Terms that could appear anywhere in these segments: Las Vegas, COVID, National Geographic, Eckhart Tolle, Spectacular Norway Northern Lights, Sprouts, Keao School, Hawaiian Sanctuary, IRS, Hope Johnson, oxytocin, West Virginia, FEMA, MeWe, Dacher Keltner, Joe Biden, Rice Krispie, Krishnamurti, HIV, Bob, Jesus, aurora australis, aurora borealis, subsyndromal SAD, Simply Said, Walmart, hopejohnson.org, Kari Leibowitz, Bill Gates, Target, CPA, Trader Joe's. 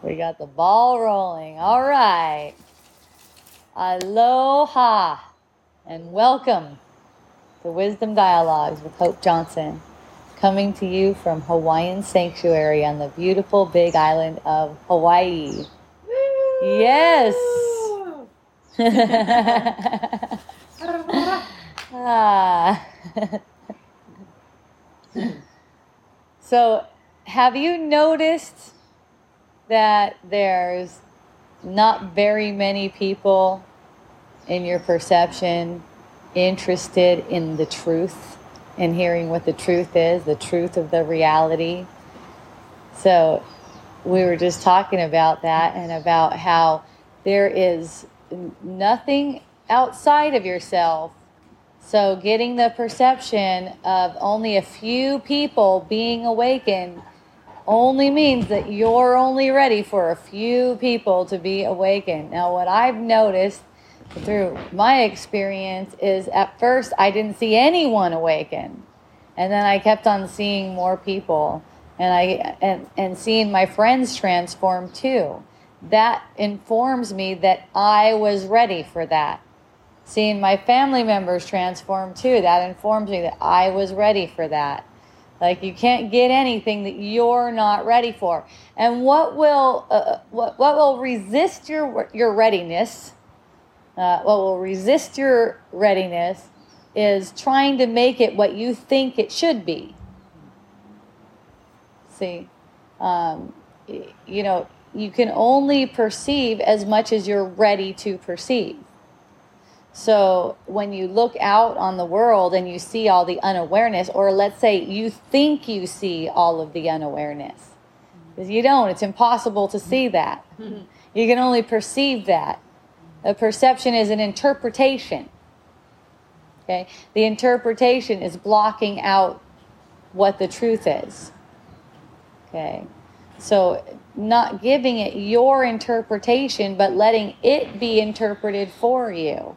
We got the ball rolling. All right. Aloha and welcome to Wisdom Dialogues with Hope Johnson, coming to you from Hawaiian Sanctuary on the beautiful Big Island of Hawaii. Woo! Yes. So, have you noticed that there's not very many people in your perception interested in the truth and hearing what the truth is, the truth of the reality? So, we were just talking about that and about how there is nothing outside of yourself. So getting the perception of only a few people being awakened only means that you're only ready for a few people to be awakened. Now, what I've noticed through my experience is at first I didn't see anyone awaken. And then I kept on seeing more people and seeing my friends transform too. That informs me that I was ready for that. Seeing my family members transform too, that informs me that I was ready for that. Like, you can't get anything that you're not ready for. And what will resist your readiness? What will resist your readiness is trying to make it what you think it should be. See, you know, you can only perceive as much as you're ready to perceive. So when you look out on the world and you see all the unawareness, or let's say you think you see all of the unawareness, because you don't. It's impossible to see that. You can only perceive that. A perception is an interpretation. Okay? The interpretation is blocking out what the truth is. Okay? So not giving it your interpretation, but letting it be interpreted for you.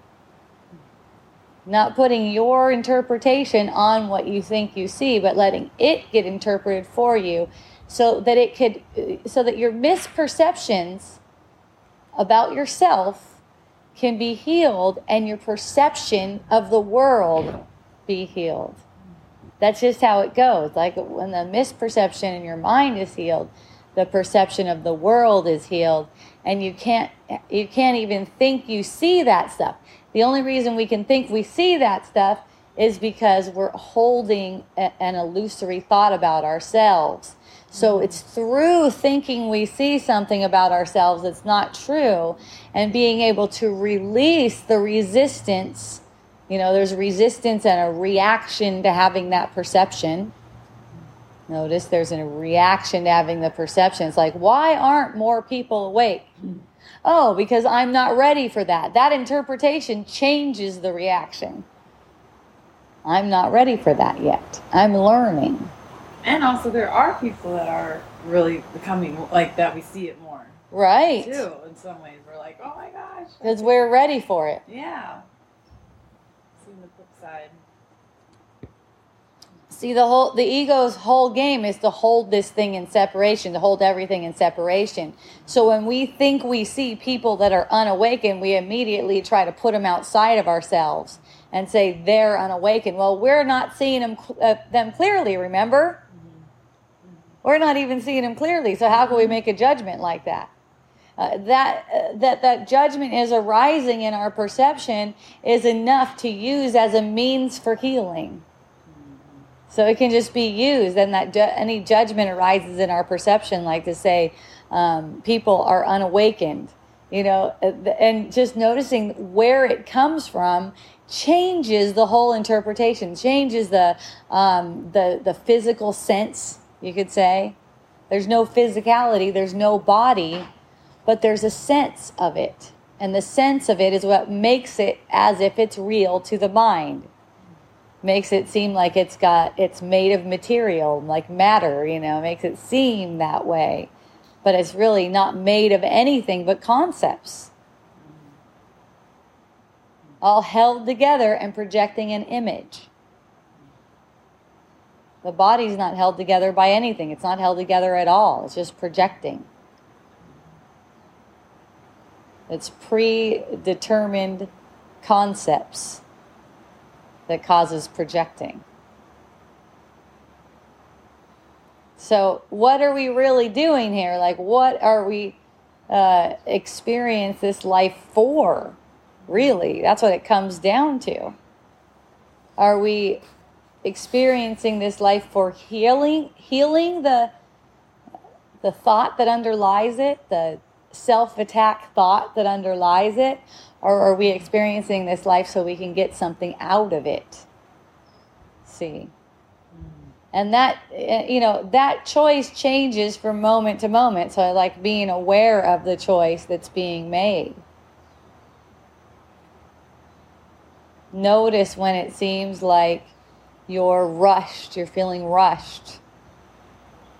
Not putting your interpretation on what you think you see, but letting it get interpreted for you so that your misperceptions about yourself can be healed and your perception of the world be healed. That's just how it goes. Like, when the misperception in your mind is healed, the perception of the world is healed, and you can't even think you see that stuff. The only reason we can think we see that stuff is because we're holding an illusory thought about ourselves. So it's through thinking we see something about ourselves that's not true and being able to release the resistance. You know, there's resistance and a reaction to having that perception. Notice there's a reaction to having the perception. It's like, why aren't more people awake? Oh, because I'm not ready for that. That interpretation changes the reaction. I'm not ready for that yet. I'm learning. And also, there are people that are really becoming like that. We see it more. Right. Too, in some ways. We're like, oh my gosh. Because we're ready for it. Yeah. Seeing the flip side. See, the ego's whole game is to hold this thing in separation, to hold everything in separation. So when we think we see people that are unawakened, we immediately try to put them outside of ourselves and say they're unawakened. Well, we're not seeing them clearly, remember? We're not even seeing them clearly, so how can we make a judgment like that? That judgment is arising in our perception is enough to use as a means for healing. So it can just be used, and that any judgment arises in our perception, like to say people are unawakened, you know, and just noticing where it comes from changes the whole interpretation, changes the physical sense, you could say. There's no physicality, there's no body, but there's a sense of it, and the sense of it is what makes it as if it's real to the mind. Makes it seem like it's made of material, like matter, you know, makes it seem that way. But it's really not made of anything but concepts. All held together and projecting an image. The body's not held together by anything. It's not held together at all. It's just projecting. It's predetermined concepts that causes projecting. So what are we really doing here? Like, what are we experience this life for? Really, that's what it comes down to. Are we experiencing this life for healing the thought that underlies it, the self-attack thought that underlies it? Or are we experiencing this life so we can get something out of it? See? And that, you know, that choice changes from moment to moment. So I like being aware of the choice that's being made. Notice when it seems like you're rushed, you're feeling rushed,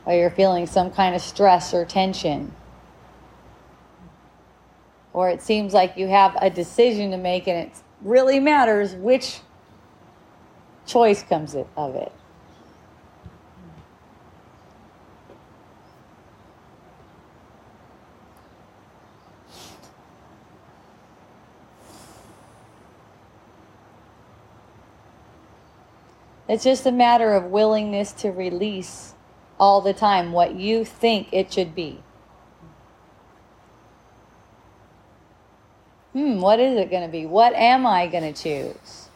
or you're feeling some kind of stress or tension. Or it seems like you have a decision to make and it really matters which choice comes of it. It's just a matter of willingness to release all the time what you think it should be. What is it going to be? What am I going to choose?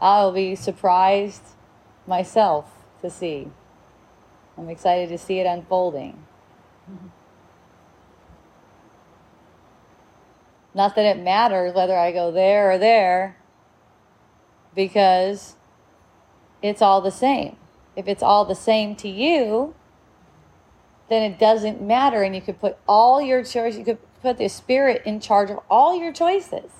I'll be surprised myself to see. I'm excited to see it unfolding. Not that it matters whether I go there or there, because it's all the same. If it's all the same to you, then it doesn't matter, and you could put all your choices, you could put the spirit in charge of all your choices.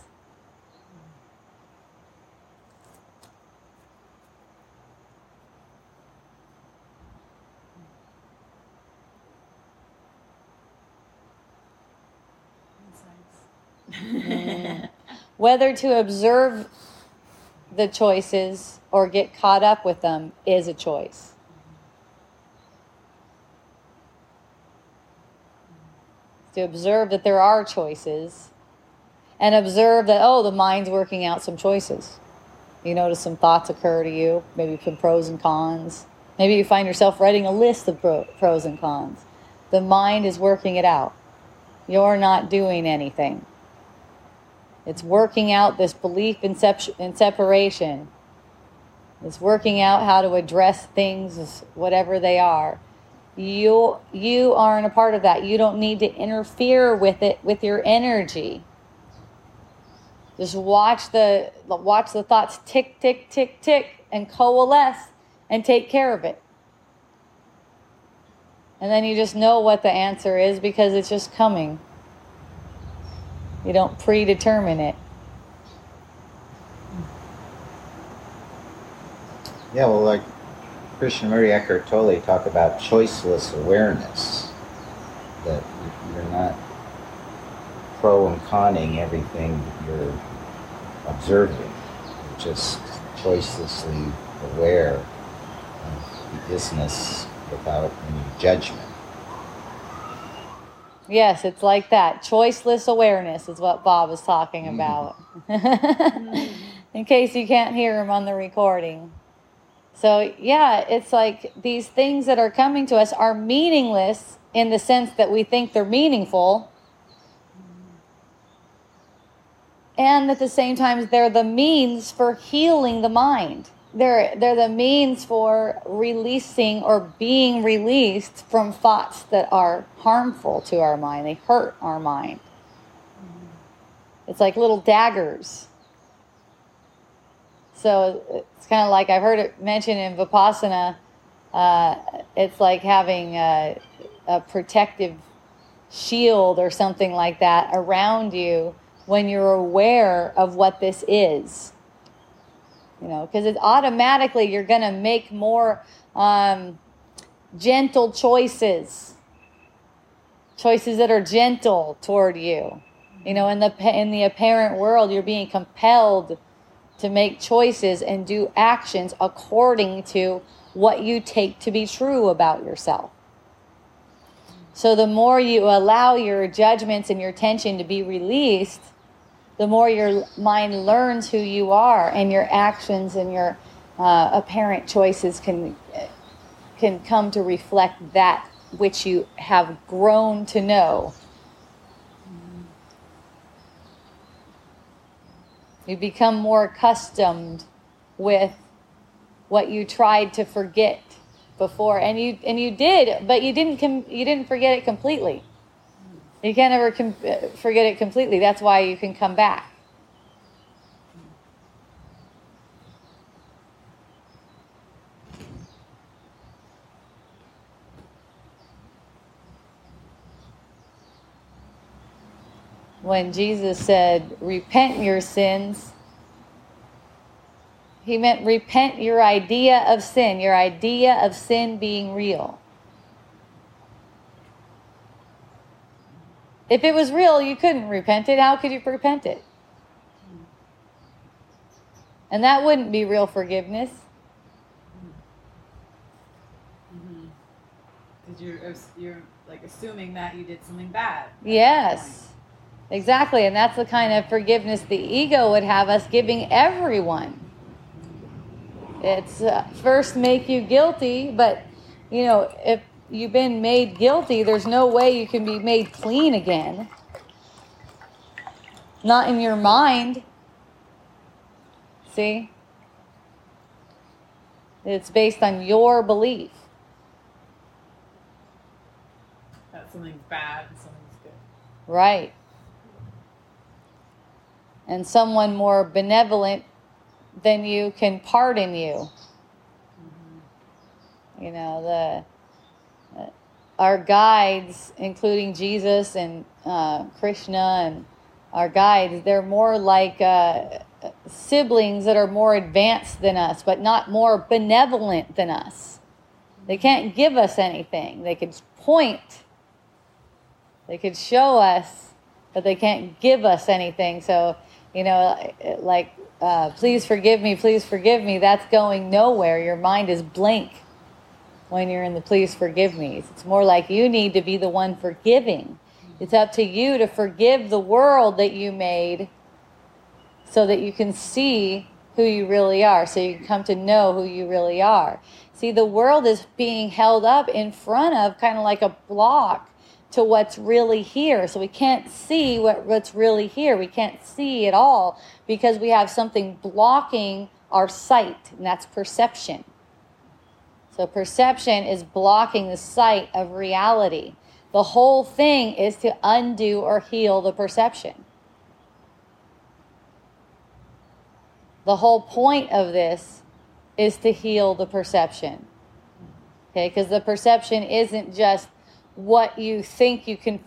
Whether to observe the choices or get caught up with them is a choice. To observe that there are choices and observe that, oh, the mind's working out some choices. You notice some thoughts occur to you, maybe some pros and cons. Maybe you find yourself writing a list of pros and cons. The mind is working it out. You're not doing anything. It's working out this belief in separation. It's working out how to address things, whatever they are. You aren't a part of that. You don't need to interfere with it, with your energy. Just watch the thoughts tick, tick, tick, tick, and coalesce and take care of it. And then you just know what the answer is because it's just coming. You don't predetermine it. Yeah, well, like Krishnamurti, Eckhart Tolle talk about choiceless awareness, that you're not pro and conning everything that you're observing. You're just choicelessly aware of the isness without any judgment. Yes, it's like that. Choiceless awareness is what Bob is talking about. In case you can't hear him on the recording. So, yeah, it's like these things that are coming to us are meaningless in the sense that we think they're meaningful. And at the same time, they're the means for healing the mind. They're the means for releasing or being released from thoughts that are harmful to our mind. They hurt our mind. It's like little daggers. So it's kind of like I've heard it mentioned in Vipassana. It's like having a protective shield or something like that around you when you're aware of what this is. You know, because it's automatically you're going to make more gentle choices that are gentle toward you. You know, in the apparent world, you're being compelled to make choices and do actions according to what you take to be true about yourself. So the more you allow your judgments and your tension to be released, the more your mind learns who you are, and your actions and your apparent choices can come to reflect that which you have grown to know. You become more accustomed with what you tried to forget before, and you did, but you didn't forget it completely. You can't ever forget it completely. That's why you can come back. When Jesus said, repent your sins, he meant repent your idea of sin being real. If it was real, you couldn't repent it. How could you repent it? And that wouldn't be real forgiveness. Mm-hmm. 'Cause you're like assuming that you did something bad. Yes. Exactly, and that's the kind of forgiveness the ego would have us giving everyone. It's first make you guilty, but you know, if you've been made guilty, there's no way you can be made clean again. Not in your mind. See? It's based on your belief. That something's bad and something's good. Right. And someone more benevolent than you can pardon you. Mm-hmm. You know, our guides, including Jesus and Krishna and our guides, they're more like siblings that are more advanced than us, but not more benevolent than us. They can't give us anything. They could point. They could show us, but they can't give us anything. So, you know, like, please forgive me, that's going nowhere. Your mind is blank when you're in the please forgive me's. It's more like you need to be the one forgiving. It's up to you to forgive the world that you made so that you can see who you really are, so you can come to know who you really are. See, the world is being held up in front of, kind of like a block to what's really here. So we can't see what's really here. We can't see at all because we have something blocking our sight, and that's perception. So perception is blocking the sight of reality. The whole thing is to undo or heal the perception. The whole point of this is to heal the perception. Okay, because the perception isn't just what you think you can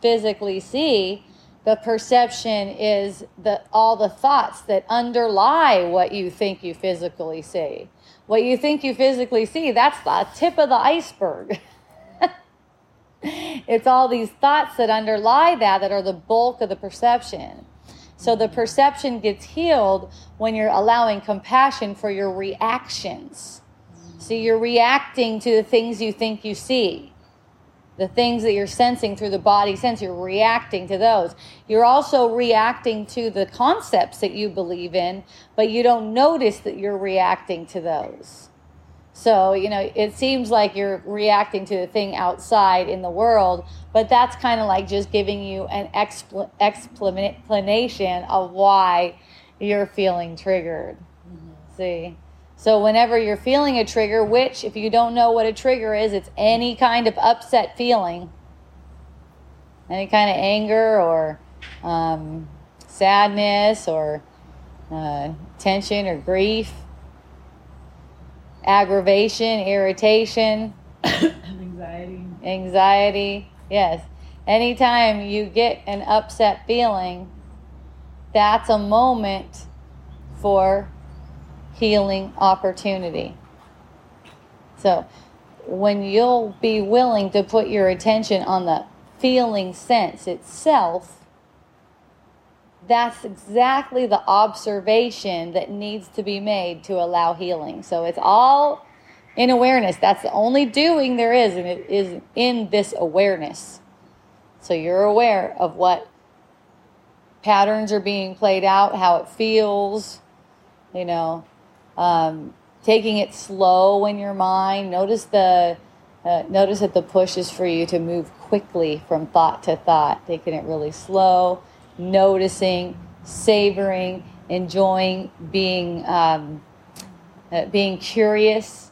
physically see. The perception is all the thoughts that underlie what you think you physically see. What you think you physically see, that's the tip of the iceberg. It's all these thoughts that underlie that are the bulk of the perception. So the perception gets healed when you're allowing compassion for your reactions. So you're reacting to the things you think you see. The things that you're sensing through the body sense, you're reacting to those. You're also reacting to the concepts that you believe in, but you don't notice that you're reacting to those. So, you know, it seems like you're reacting to the thing outside in the world, but that's kind of like just giving you an explanation of why you're feeling triggered. Mm-hmm. See? So whenever you're feeling a trigger, which if you don't know what a trigger is, it's any kind of upset feeling, any kind of anger or sadness or tension or grief, aggravation, irritation, anxiety. Yes. Anytime you get an upset feeling, that's a moment for healing opportunity. So when you'll be willing to put your attention on the feeling sense itself, that's exactly the observation that needs to be made to allow healing. So it's all in awareness. That's the only doing there is, and it is in this awareness. So you're aware of what patterns are being played out, how it feels, you know, taking it slow in your mind. Notice that the push is for you to move quickly from thought to thought, taking it really slow, noticing, savoring, enjoying, being curious,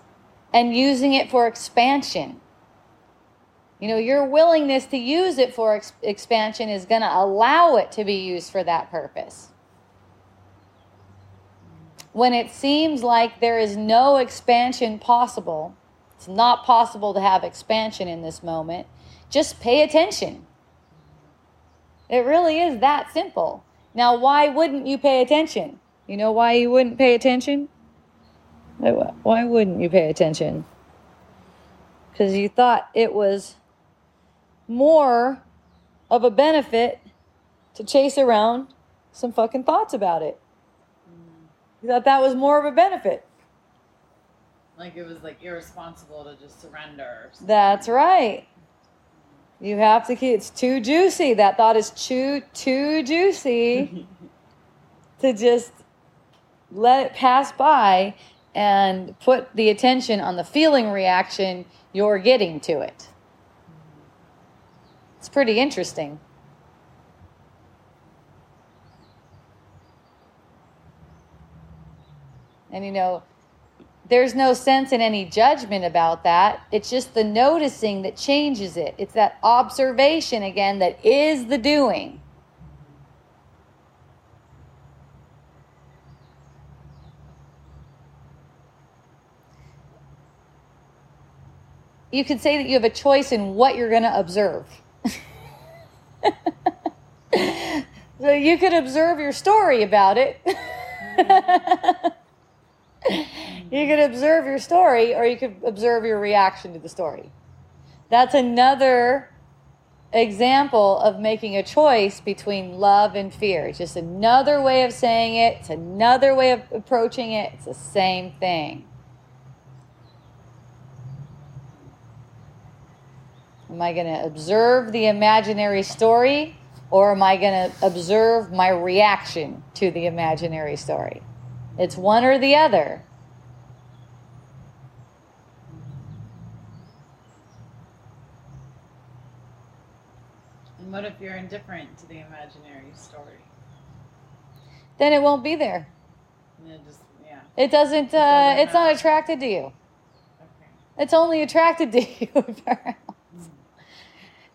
and using it for expansion. You know, your willingness to use it for expansion is going to allow it to be used for that purpose. When it seems like there is no expansion possible, it's not possible to have expansion in this moment, just pay attention. It really is that simple. Now, why wouldn't you pay attention? You know why you wouldn't pay attention? Why wouldn't you pay attention? Because you thought it was more of a benefit to chase around some fucking thoughts about it. You thought that was more of a benefit. Like it was like irresponsible to just surrender. That's right. You have to keep, it's too juicy. That thought is too juicy to just let it pass by and put the attention on the feeling reaction you're getting to it. It's pretty interesting. And you know, there's no sense in any judgment about that. It's just the noticing that changes it. It's that observation again that is the doing. You could say that you have a choice in what you're going to observe. So you could observe your story about it. You could observe your story, or you could observe your reaction to the story. That's another example of making a choice between love and fear. It's just another way of saying it. It's another way of approaching it. It's the same thing. Am I going to observe the imaginary story, or am I going to observe my reaction to the imaginary story? It's one or the other. And what if you're indifferent to the imaginary story? Then it won't be there. It just, yeah. It doesn't it's not attracted to you. Okay. It's only attracted to you.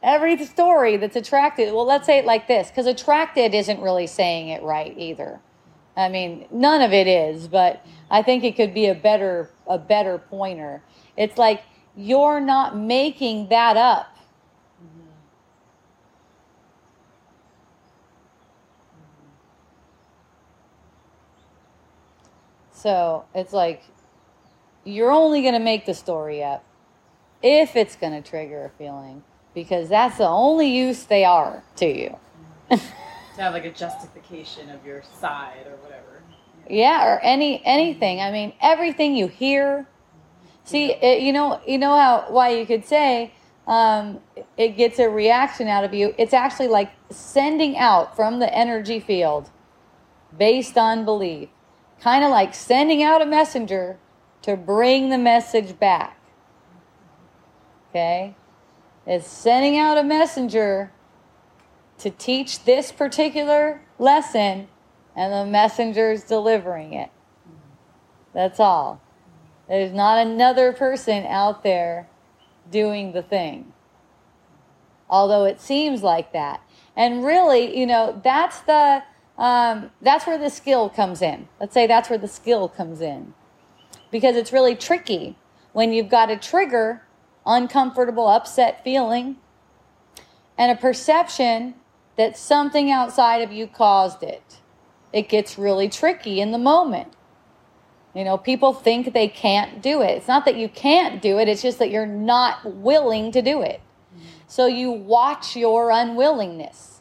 Every story that's attracted, well, let's say it like this, because attracted isn't really saying it right either. I mean, none of it is, but I think it could be a better pointer. It's like you're not making that up. Mm-hmm. Mm-hmm. So it's like you're only going to make the story up if it's going to trigger a feeling, because that's the only use they are to you. Mm-hmm. To have like a justification of your side or whatever. Yeah, or anything. I mean, everything you hear. See, it, you know why you could say it gets a reaction out of you. It's actually like sending out from the energy field based on belief. Kind of like sending out a messenger to bring the message back. Okay? It's sending out a messenger to teach this particular lesson, and the messenger's delivering it. That's all. There's not another person out there doing the thing. Although it seems like that. And really, you know, that's where the skill comes in. Let's say that's where the skill comes in. Because it's really tricky when you've got a trigger, uncomfortable, upset feeling, and a perception that something outside of you caused it. It gets really tricky in the moment. You know, people think they can't do it. It's not that you can't do it. It's just that you're not willing to do it. So you watch your unwillingness.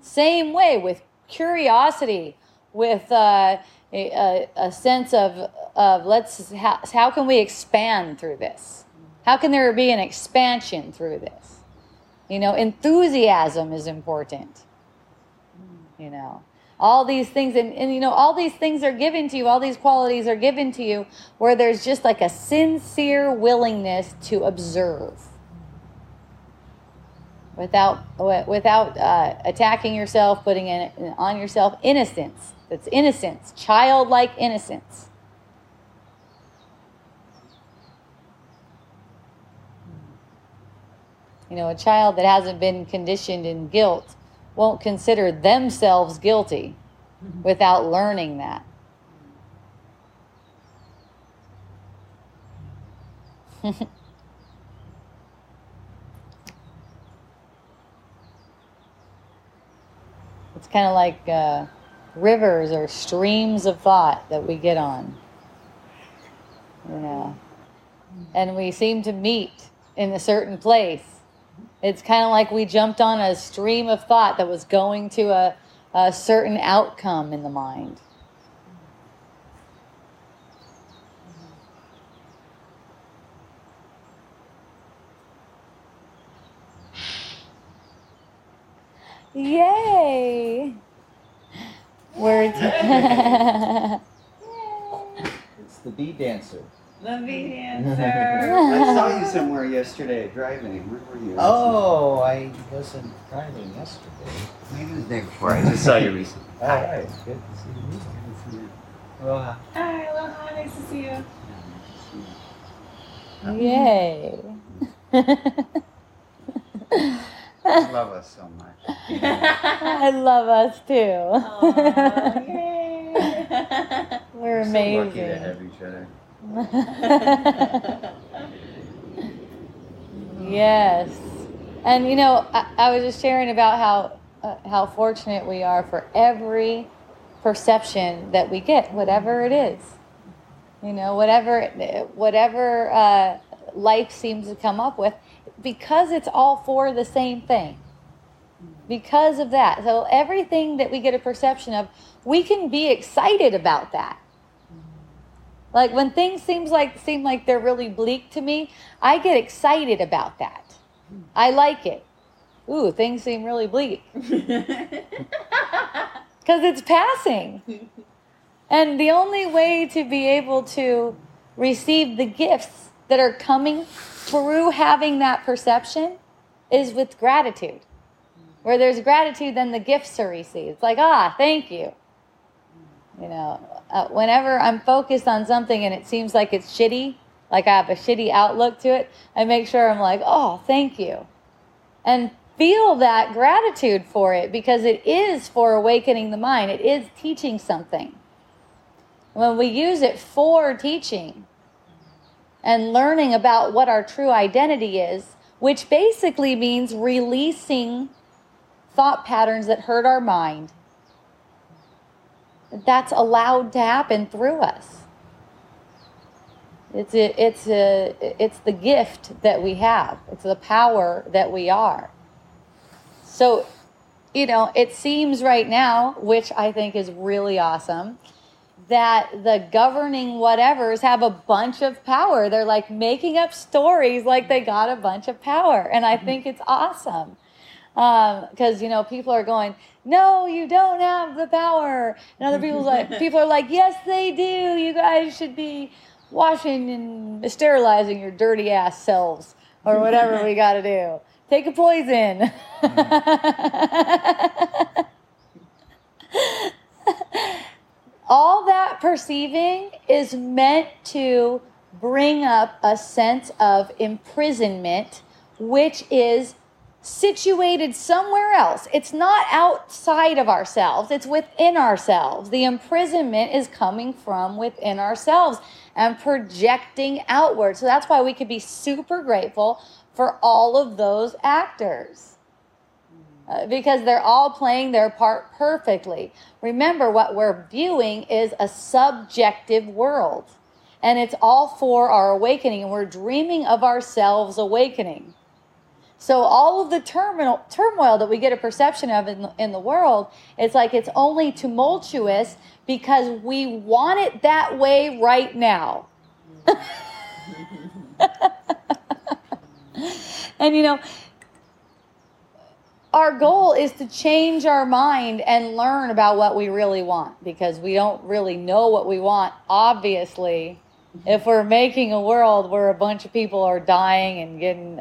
Same way with curiosity, with a sense of how can we expand through this? How can there be an expansion through this? You know, enthusiasm is important. You know, all these things, and you know, all these things are given to you, all these qualities are given to you where there's just like a sincere willingness to observe without attacking yourself, putting in on yourself innocence. That's innocence, childlike innocence. You know, a child that hasn't been conditioned in guilt won't consider themselves guilty without learning that. It's kind of like rivers or streams of thought that we get on, you know, and we seem to meet in a certain place. It's kind of like we jumped on a stream of thought that was going to a certain outcome in the mind. Yay! Words. It's the bee dancer. The bee dancer. I saw you somewhere yesterday driving. Where were you? Oh, I wasn't driving yesterday. Maybe it was the day before. I just saw you recently. All right. It's good to see you. Good to see you. Aloha. Hi, aloha. Nice to see you. Yay. I love us so much. I love us too. Oh, yay. We're amazing. So lucky to have each other. Yes, and you know, I was just sharing about how fortunate we are for every perception that we get, whatever it is. You know, whatever life seems to come up with, because it's all for the same thing. Because of that, so everything that we get a perception of, we can be excited about that. Like when things seem like they're really bleak to me, I get excited about that. I like it. Ooh, things seem really bleak. Because it's passing. And the only way to be able to receive the gifts that are coming through having that perception is with gratitude. Where there's gratitude, then the gifts are received. It's like, thank you. You know, whenever I'm focused on something and it seems like it's shitty, like I have a shitty outlook to it, I make sure I'm like, oh, thank you. And feel that gratitude for it, because it is for awakening the mind. It is teaching something. When we use it for teaching and learning about what our true identity is, which basically means releasing thought patterns that hurt our mind, that's allowed to happen through us. It's the gift that we have. It's the power that we are. So, you know, it seems right now, which I think is really awesome, that the governing whatevers have a bunch of power. They're like making up stories like they got a bunch of power. And I think it's awesome. Because, you know, people are going, no, you don't have the power. And other people are like, yes, they do. You guys should be washing and sterilizing your dirty ass selves or whatever we got to do. Take a poison. All that perceiving is meant to bring up a sense of imprisonment, which is situated somewhere else. It's not outside of ourselves. It's within ourselves. The imprisonment is coming from within ourselves and projecting outward. So that's why we could be super grateful for all of those actors, because they're all playing their part perfectly. Remember, what we're viewing is a subjective world, and it's all for our awakening, and we're dreaming of ourselves awakening. So all of the turmoil that we get a perception of in the world, it's like it's only tumultuous because we want it that way right now. And, you know, our goal is to change our mind and learn about what we really want, because we don't really know what we want, obviously. If we're making a world where a bunch of people are dying and getting...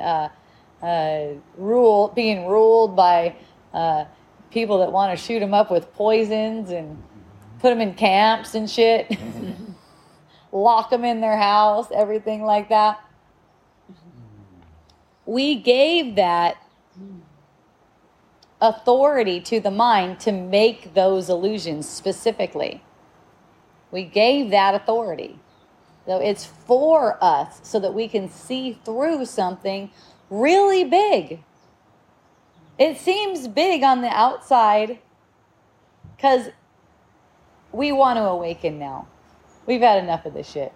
being ruled by people that want to shoot them up with poisons and put them in camps and shit, lock them in their house, everything like that. We gave that authority to the mind to make those illusions specifically. We gave that authority. So it's for us so that we can see through something really big. It seems big on the outside because we want to awaken now. We've had enough of this shit.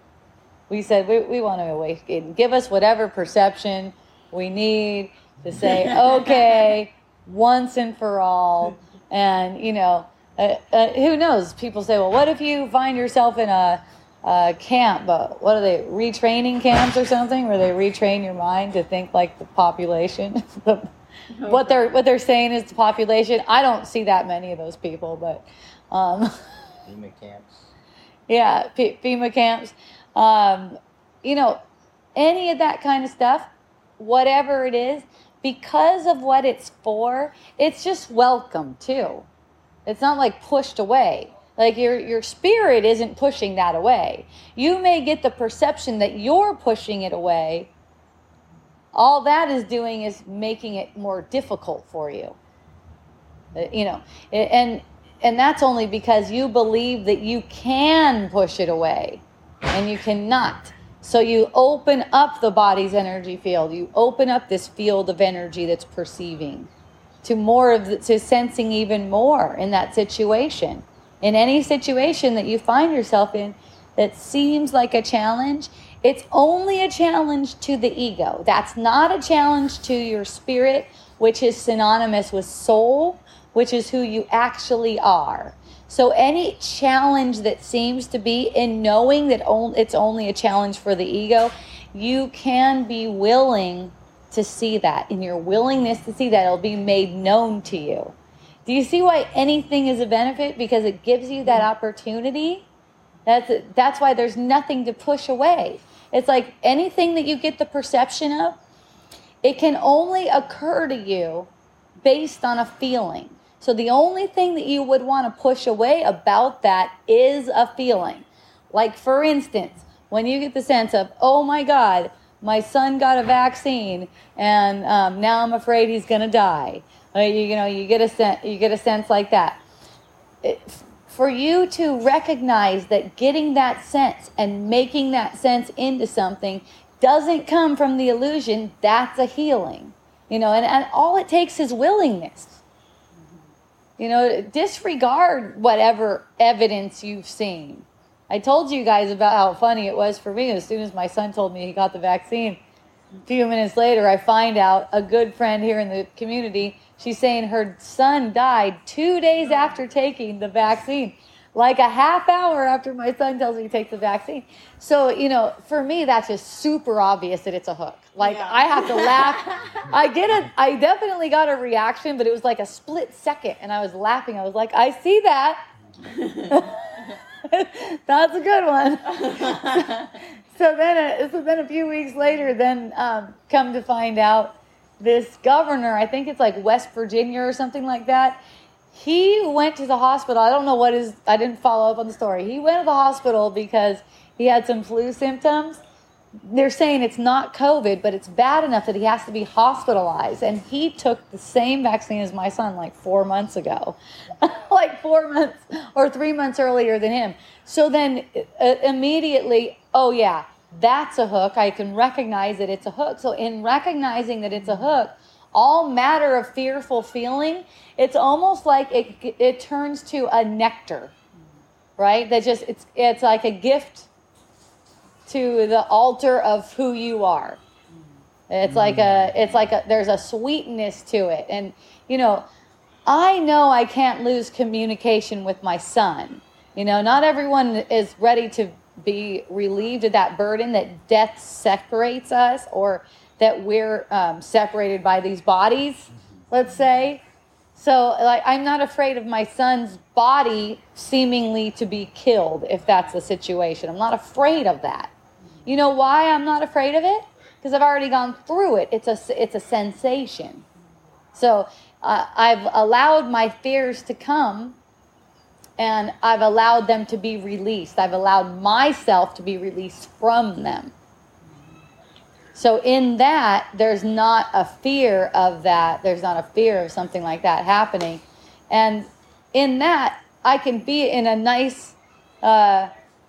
We said we want to awaken. Give us whatever perception we need to say, okay, once and for all. And, you know, who knows? People say, well, what if you find yourself in a camp, but what are they, retraining camps or something, where they retrain your mind to think like the population? What they're saying is the population. I don't see that many of those people, but FEMA camps. Yeah, FEMA camps. You know, any of that kind of stuff, whatever it is, because of what it's for, it's just welcome too. It's not like pushed away. Like your spirit isn't pushing that away. You may get the perception that you're pushing it away. All that is doing is making it more difficult for you. You know, and that's only because you believe that you can push it away and you cannot. So you open up the body's energy field. You open up this field of energy that's perceiving to more of to sensing even more in that situation. In any situation that you find yourself in that seems like a challenge, it's only a challenge to the ego. That's not a challenge to your spirit, which is synonymous with soul, which is who you actually are. So any challenge that seems to be, in knowing that it's only a challenge for the ego, you can be willing to see that. And your willingness to see that will be made known to you. Do you see why anything is a benefit? Because it gives you that opportunity. That's why there's nothing to push away. It's like anything that you get the perception of, it can only occur to you based on a feeling. So the only thing that you would want to push away about that is a feeling. Like, for instance, when you get the sense of, oh my God, my son got a vaccine and now I'm afraid he's going to die. You know, you get a sense like that. For you to recognize that getting that sense and making that sense into something doesn't come from the illusion, that's a healing. You know, and all it takes is willingness. You know, disregard whatever evidence you've seen. I told you guys about how funny it was for me. As soon as my son told me he got the vaccine, a few minutes later, I find out a good friend here in the community, she's saying her son died 2 days after taking the vaccine, like a half hour after my son tells me to take the vaccine. So, you know, for me, that's just super obvious that it's a hook. Like, yeah. I have to laugh. I definitely got a reaction, but it was like a split second, and I was laughing. I was like, I see that. That's a good one. So then a few weeks later, come to find out, this governor, I think it's like West Virginia or something like that, he went to the hospital. I don't know I didn't follow up on the story. He went to the hospital because he had some flu symptoms. They're saying it's not COVID, but it's bad enough that he has to be hospitalized. And he took the same vaccine as my son like 4 months ago, like 4 months or 3 months earlier than him. So then immediately, oh yeah, that's a hook. I can recognize that it's a hook. So in recognizing that it's a hook, all matter of fearful feeling, it's almost like it turns to a nectar, right? That just, it's like a gift to the altar of who you are. It's like a, there's a sweetness to it. And, you know I can't lose communication with my son. You know, not everyone is ready to be relieved of that burden that death separates us, or that we're separated by these bodies, let's say. So, like, I'm not afraid of my son's body seemingly to be killed if that's the situation. I'm not afraid of that. You know why I'm not afraid of it? Because I've already gone through it. It's a sensation. So I've allowed my fears to come, and I've allowed them to be released. I've allowed myself to be released from them. So in that, there's not a fear of that. There's not a fear of something like that happening. And in that, I can be in a nice,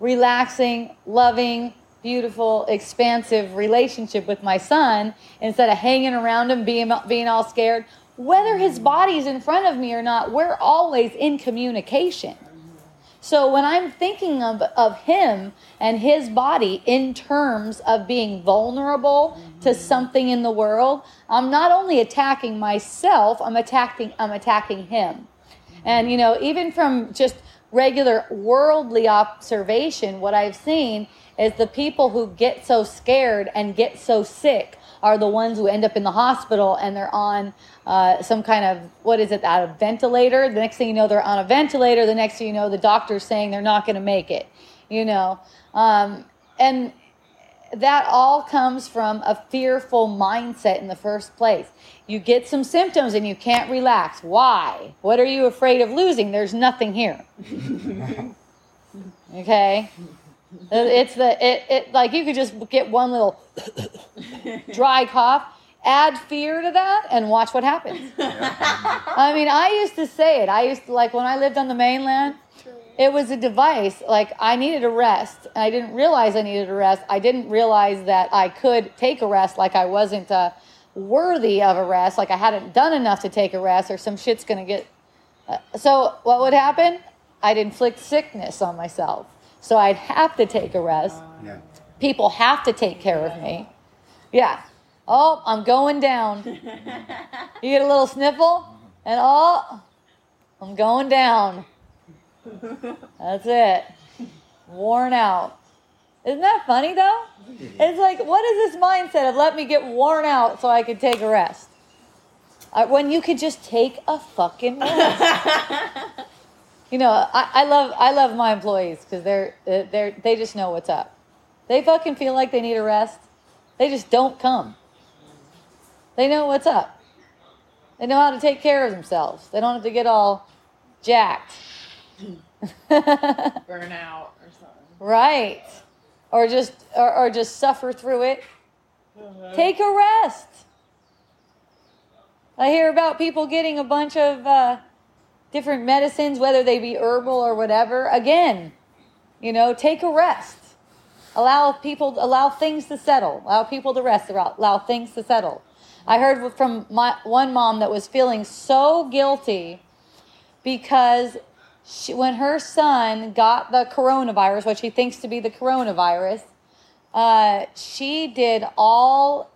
relaxing, loving, beautiful, expansive relationship with my son, instead of hanging around him, being all scared. Whether his body's in front of me or not, we're always in communication. So when I'm thinking of him and his body in terms of being vulnerable to something in the world, I'm not only attacking myself, I'm attacking him. And, you know, even from just regular worldly observation, what I've seen is the people who get so scared and get so sick are the ones who end up in the hospital, and they're on some kind of, a ventilator. The next thing you know, they're on a ventilator. The next thing you know, the doctor's saying they're not going to make it, you know. And that all comes from a fearful mindset in the first place. You get some symptoms and you can't relax. Why? What are you afraid of losing? There's nothing here. Okay? It's like you could just get one little dry cough, add fear to that, and watch what happens. I mean, I used to say it. I used to, like, when I lived on the mainland, it was a device. Like, I needed a rest. I didn't realize I needed a rest. I didn't realize that I could take a rest, like I wasn't worthy of a rest, like I hadn't done enough to take a rest, or some shit's going to get... So what would happen? I'd inflict sickness on myself. So I'd have to take a rest. Yeah. People have to take care of me. Yeah. Oh, I'm going down. You get a little sniffle, and oh, I'm going down. That's it. Worn out. Isn't that funny, though? It's like, what is this mindset of let me get worn out so I could take a rest? When you could just take a fucking rest. You know, I love my employees because they just know what's up. They fucking feel like they need a rest. They just don't come. They know what's up. They know how to take care of themselves. They don't have to get all jacked. Burn out or something. Right. Or just suffer through it. Take a rest. I hear about people getting a bunch of... different medicines, whether they be herbal or whatever. Again, you know, take a rest. Allow things to settle. Allow people to rest. Allow things to settle. I heard from one mom that was feeling so guilty because when her son got the coronavirus, what she thinks to be the coronavirus, she did all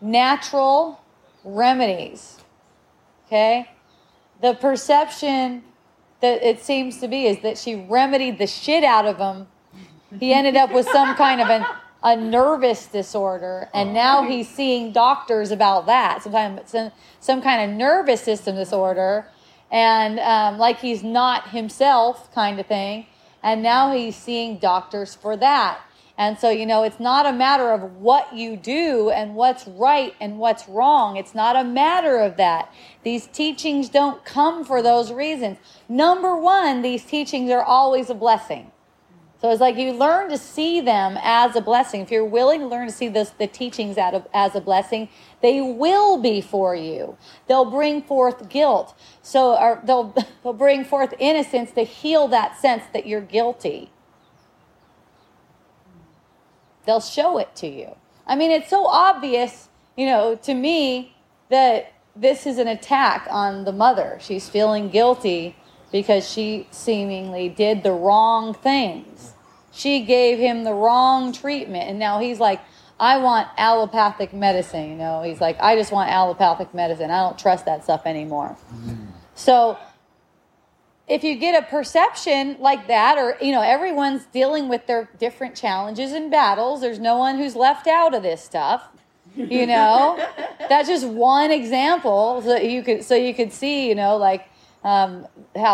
natural remedies. Okay? The perception that it seems to be is that she remedied the shit out of him. He ended up with some kind of a nervous disorder, and now he's seeing doctors about that. Sometimes some kind of nervous system disorder, and like he's not himself kind of thing. And now he's seeing doctors for that. And so, you know, it's not a matter of what you do and what's right and what's wrong. It's not a matter of that. These teachings don't come for those reasons. Number one, these teachings are always a blessing. So it's like you learn to see them as a blessing. If you're willing to learn to see the teachings as a blessing, they will be for you. They'll bring forth guilt. They'll bring forth innocence to heal that sense that you're guilty. They'll show it to you. I mean, it's so obvious, you know, to me that this is an attack on the mother. She's feeling guilty because she seemingly did the wrong things. She gave him the wrong treatment. And now he's like, I want allopathic medicine, you know. He's like, I just want allopathic medicine. I don't trust that stuff anymore. Mm. So if you get a perception like that, or, you know, everyone's dealing with their different challenges and battles. There's no one who's left out of this stuff, you know. That's just one example. So you could see, you know, like how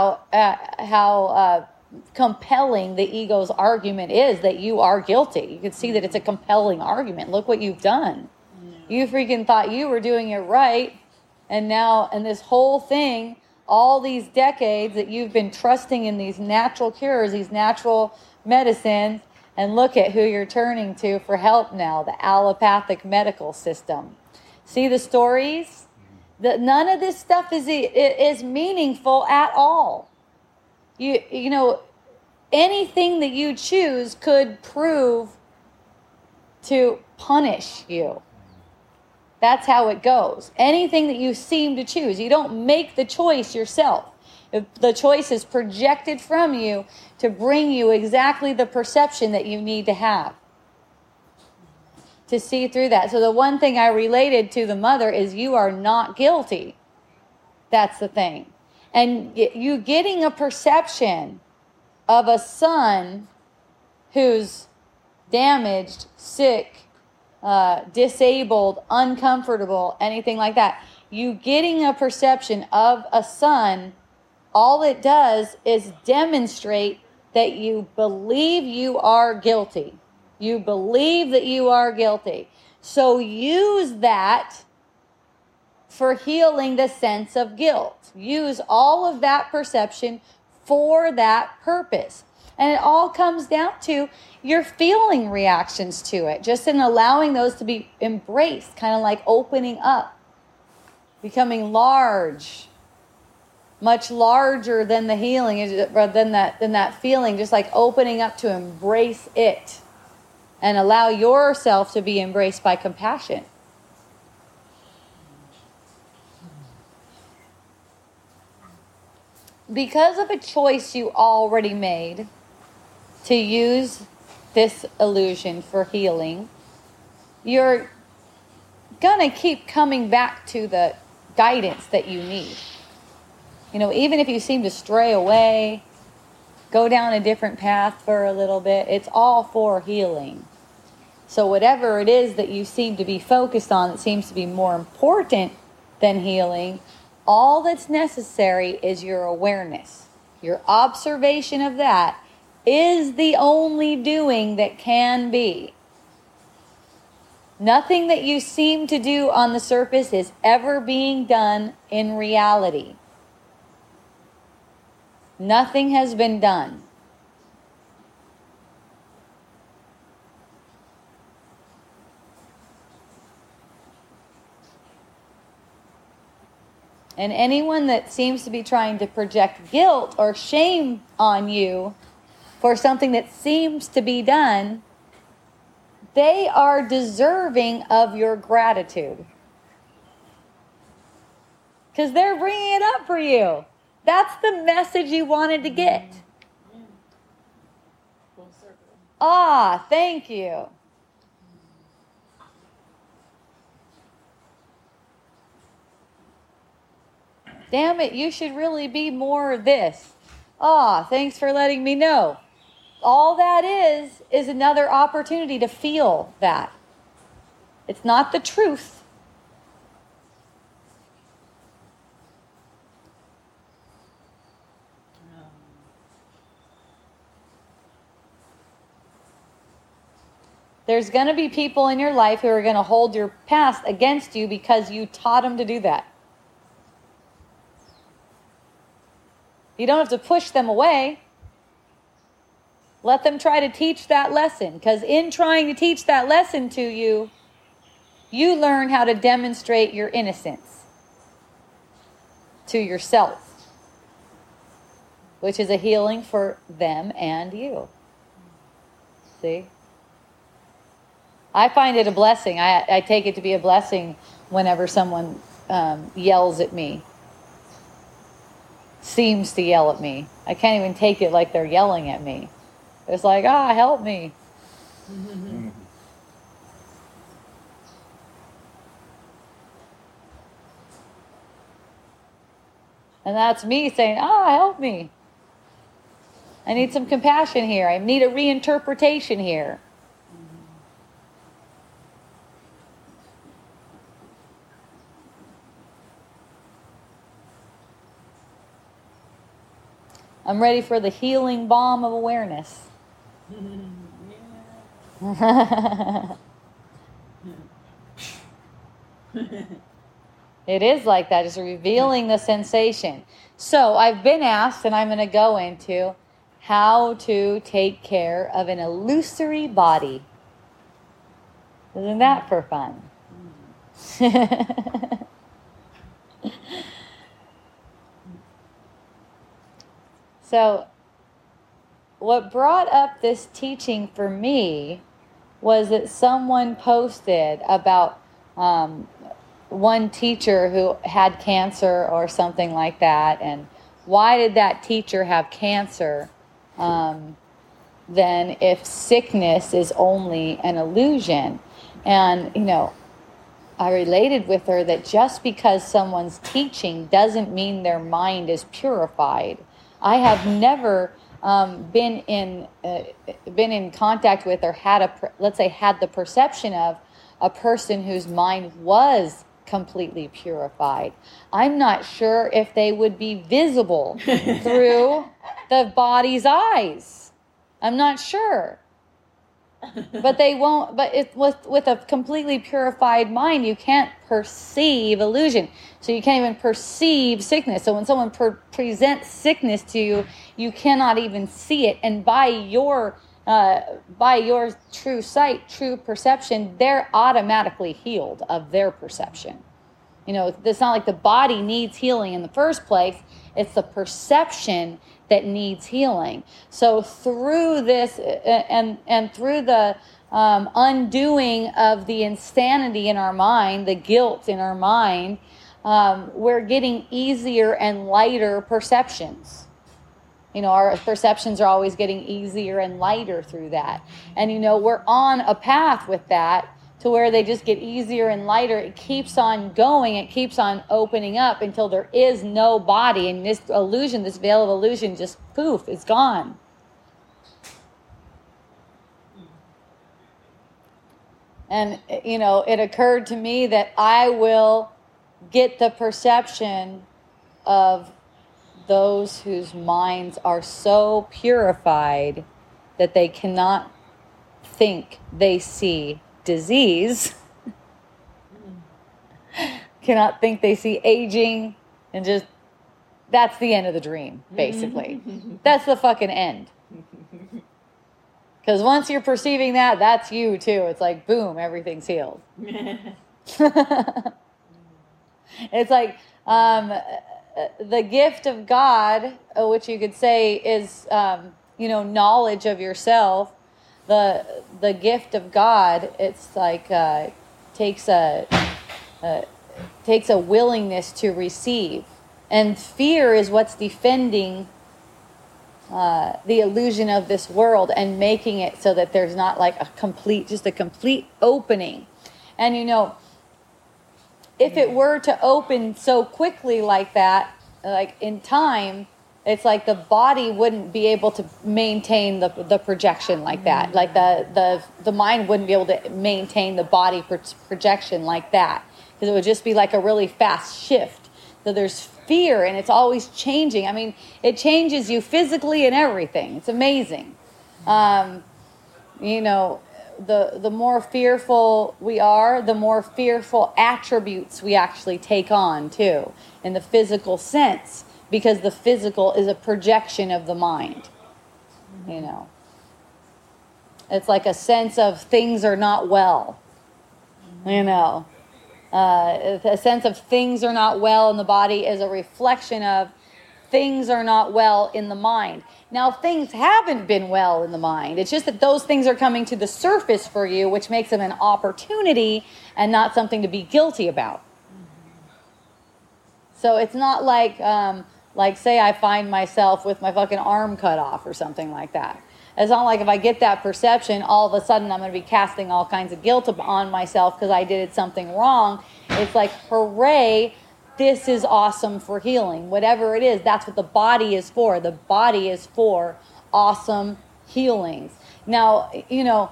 compelling the ego's argument is that you are guilty. You can see that it's a compelling argument. Look what you've done. You freaking thought you were doing it right. And now, and this whole thing, all these decades that you've been trusting in these natural cures, these natural medicines, and look at who you're turning to for help now, the allopathic medical system. See the stories? None of this stuff is meaningful at all. You know, anything that you choose could prove to punish you. That's how it goes. Anything that you seem to choose, you don't make the choice yourself. If the choice is projected from you to bring you exactly the perception that you need to have to see through that. So the one thing I related to the mother is you are not guilty. That's the thing. And you getting a perception of a son who's damaged, sick, disabled, uncomfortable, anything like that. You getting a perception of a son, all it does is demonstrate that you believe you are guilty. You believe that you are guilty. So use that for healing the sense of guilt. Use all of that perception for that purpose. And it all comes down to your feeling reactions to it, just in allowing those to be embraced, kind of like opening up, becoming large, much larger than the healing, than that feeling, just like opening up to embrace it and allow yourself to be embraced by compassion. Because of a choice you already made to use this illusion for healing, you're going to keep coming back to the guidance that you need. You know, even if you seem to stray away, go down a different path for a little bit, it's all for healing. So whatever it is that you seem to be focused on that seems to be more important than healing, all that's necessary is your awareness. Your observation of that is the only doing that can be. Nothing that you seem to do on the surface is ever being done in reality. Nothing has been done. And anyone that seems to be trying to project guilt or shame on you for something that seems to be done, they are deserving of your gratitude. Because they're bringing it up for you. That's the message you wanted to get. Ah, thank you. Damn it, you should really be more this. Ah, thanks for letting me know. All that is another opportunity to feel that. It's not the truth. There's going to be people in your life who are going to hold your past against you because you taught them to do that. You don't have to push them away. Let them try to teach that lesson. Because in trying to teach that lesson to you, you learn how to demonstrate your innocence to yourself, which is a healing for them and you. See? I find it a blessing. I take it to be a blessing whenever someone yells at me. Seems to yell at me. I can't even take it like they're yelling at me. It's like, help me. And that's me saying, help me. I need some compassion here. I need a reinterpretation here. I'm ready for the healing balm of awareness. It is like that, just revealing the sensation. So I've been asked, and I'm going to go into how to take care of an illusory body. Isn't that for fun? So what brought up this teaching for me was that someone posted about one teacher who had cancer or something like that, and why did that teacher have cancer then if sickness is only an illusion? And, you know, I related with her that just because someone's teaching doesn't mean their mind is purified. I have never been in contact with or had had the perception of a person whose mind was completely purified. I'm not sure if they would be visible through the body's eyes. I'm not sure. But they won't. But it, with a completely purified mind, you can't perceive illusion. So you can't even perceive sickness. So when someone presents sickness to you, you cannot even see it. And by your true sight, true perception, they're automatically healed of their perception. You know, it's not like the body needs healing in the first place. It's the perception that needs healing. So through this and through the undoing of the insanity in our mind, the guilt in our mind, we're getting easier and lighter perceptions. You know, our perceptions are always getting easier and lighter through that. And, you know, we're on a path with that to where they just get easier and lighter. It keeps on going. It keeps on opening up until there is no body. And this illusion, this veil of illusion, just poof, it's gone. And, you know, it occurred to me that I will get the perception of those whose minds are so purified that they cannot think they see disease, cannot think they see aging, and just, that's the end of the dream, basically. That's the fucking end. Because once you're perceiving that, that's you too. It's like, boom, everything's healed. It's like, the gift of God, which you could say is, you know, knowledge of yourself. The gift of God, it's like takes a willingness to receive, and fear is what's defending the illusion of this world and making it so that there's not like a complete opening, and you know. If it were to open so quickly like that, like in time, it's like the body wouldn't be able to maintain the projection like that. Like the mind wouldn't be able to maintain the body projection like that. Because it would just be like a really fast shift. So there's fear and it's always changing. I mean, it changes you physically and everything. It's amazing. You know, the more fearful we are, the more fearful attributes we actually take on, too, in the physical sense, because the physical is a projection of the mind, you know. It's like a sense of things are not well, you know. A sense of things are not well in the body is a reflection of things are not well in the mind. Now, things haven't been well in the mind. It's just that those things are coming to the surface for you, which makes them an opportunity and not something to be guilty about. So it's not like, say I find myself with my fucking arm cut off or something like that. It's not like if I get that perception, all of a sudden I'm going to be casting all kinds of guilt on myself because I did something wrong. It's like, hooray, this is awesome for healing. Whatever it is, that's what the body is for. The body is for awesome healings. Now, you know,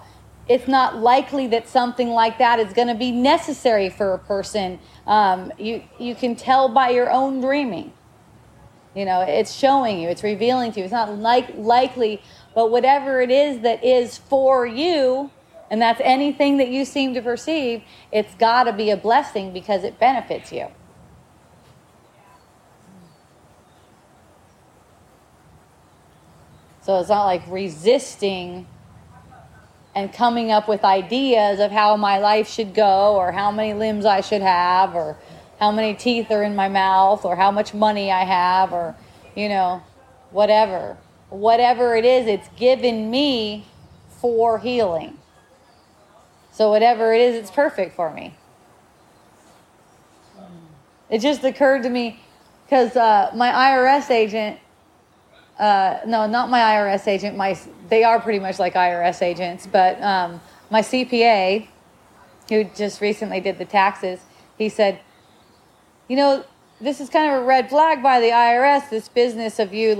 it's not likely that something like that is going to be necessary for a person. You can tell by your own dreaming. You know, it's showing you, it's revealing to you. It's not likely, but whatever it is that is for you, and that's anything that you seem to perceive, it's got to be a blessing because it benefits you. So it's not like resisting and coming up with ideas of how my life should go, or how many limbs I should have, or how many teeth are in my mouth, or how much money I have, or, you know, whatever. Whatever it is, it's given me for healing. So whatever it is, it's perfect for me. It just occurred to me, because my IRS agent, they are pretty much like IRS agents, but my CPA, who just recently did the taxes, he said, you know, this is kind of a red flag by the IRS, this business of you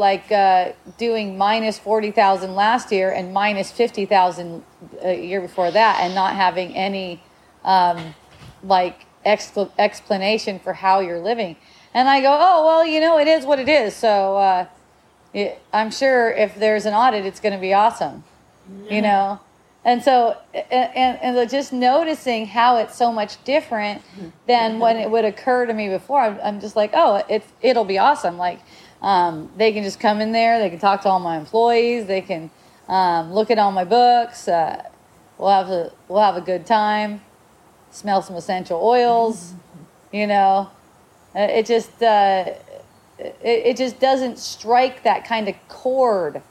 doing minus 40,000 last year and minus 50,000 a year before that, and not having any explanation for how you're living. And I go, oh, well, you know, it is what it is. So I'm sure if there's an audit, it's going to be awesome, you know? And so, and just noticing how it's so much different than when it would occur to me before. I'm just like, oh, it'll be awesome. Like, they can just come in there. They can talk to all my employees. They can look at all my books. We'll have a good time. Smell some essential oils. You know, it just doesn't strike that kind of chord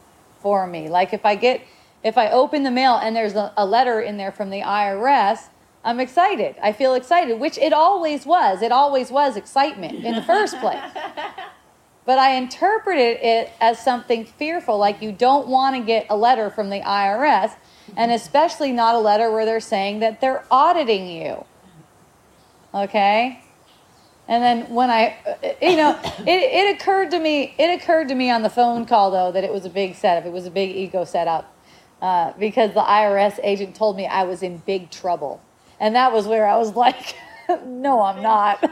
for me. Like if I open the mail and there's a letter in there from the IRS, I'm excited. I feel excited, which it always was. It always was excitement in the first place. But I interpreted it as something fearful, like you don't want to get a letter from the IRS, and especially not a letter where they're saying that they're auditing you. Okay? And then when it occurred to me on the phone call, though, that it was a big setup. It was a big ego setup. Because the IRS agent told me I was in big trouble. And that was where I was like, no, I'm not.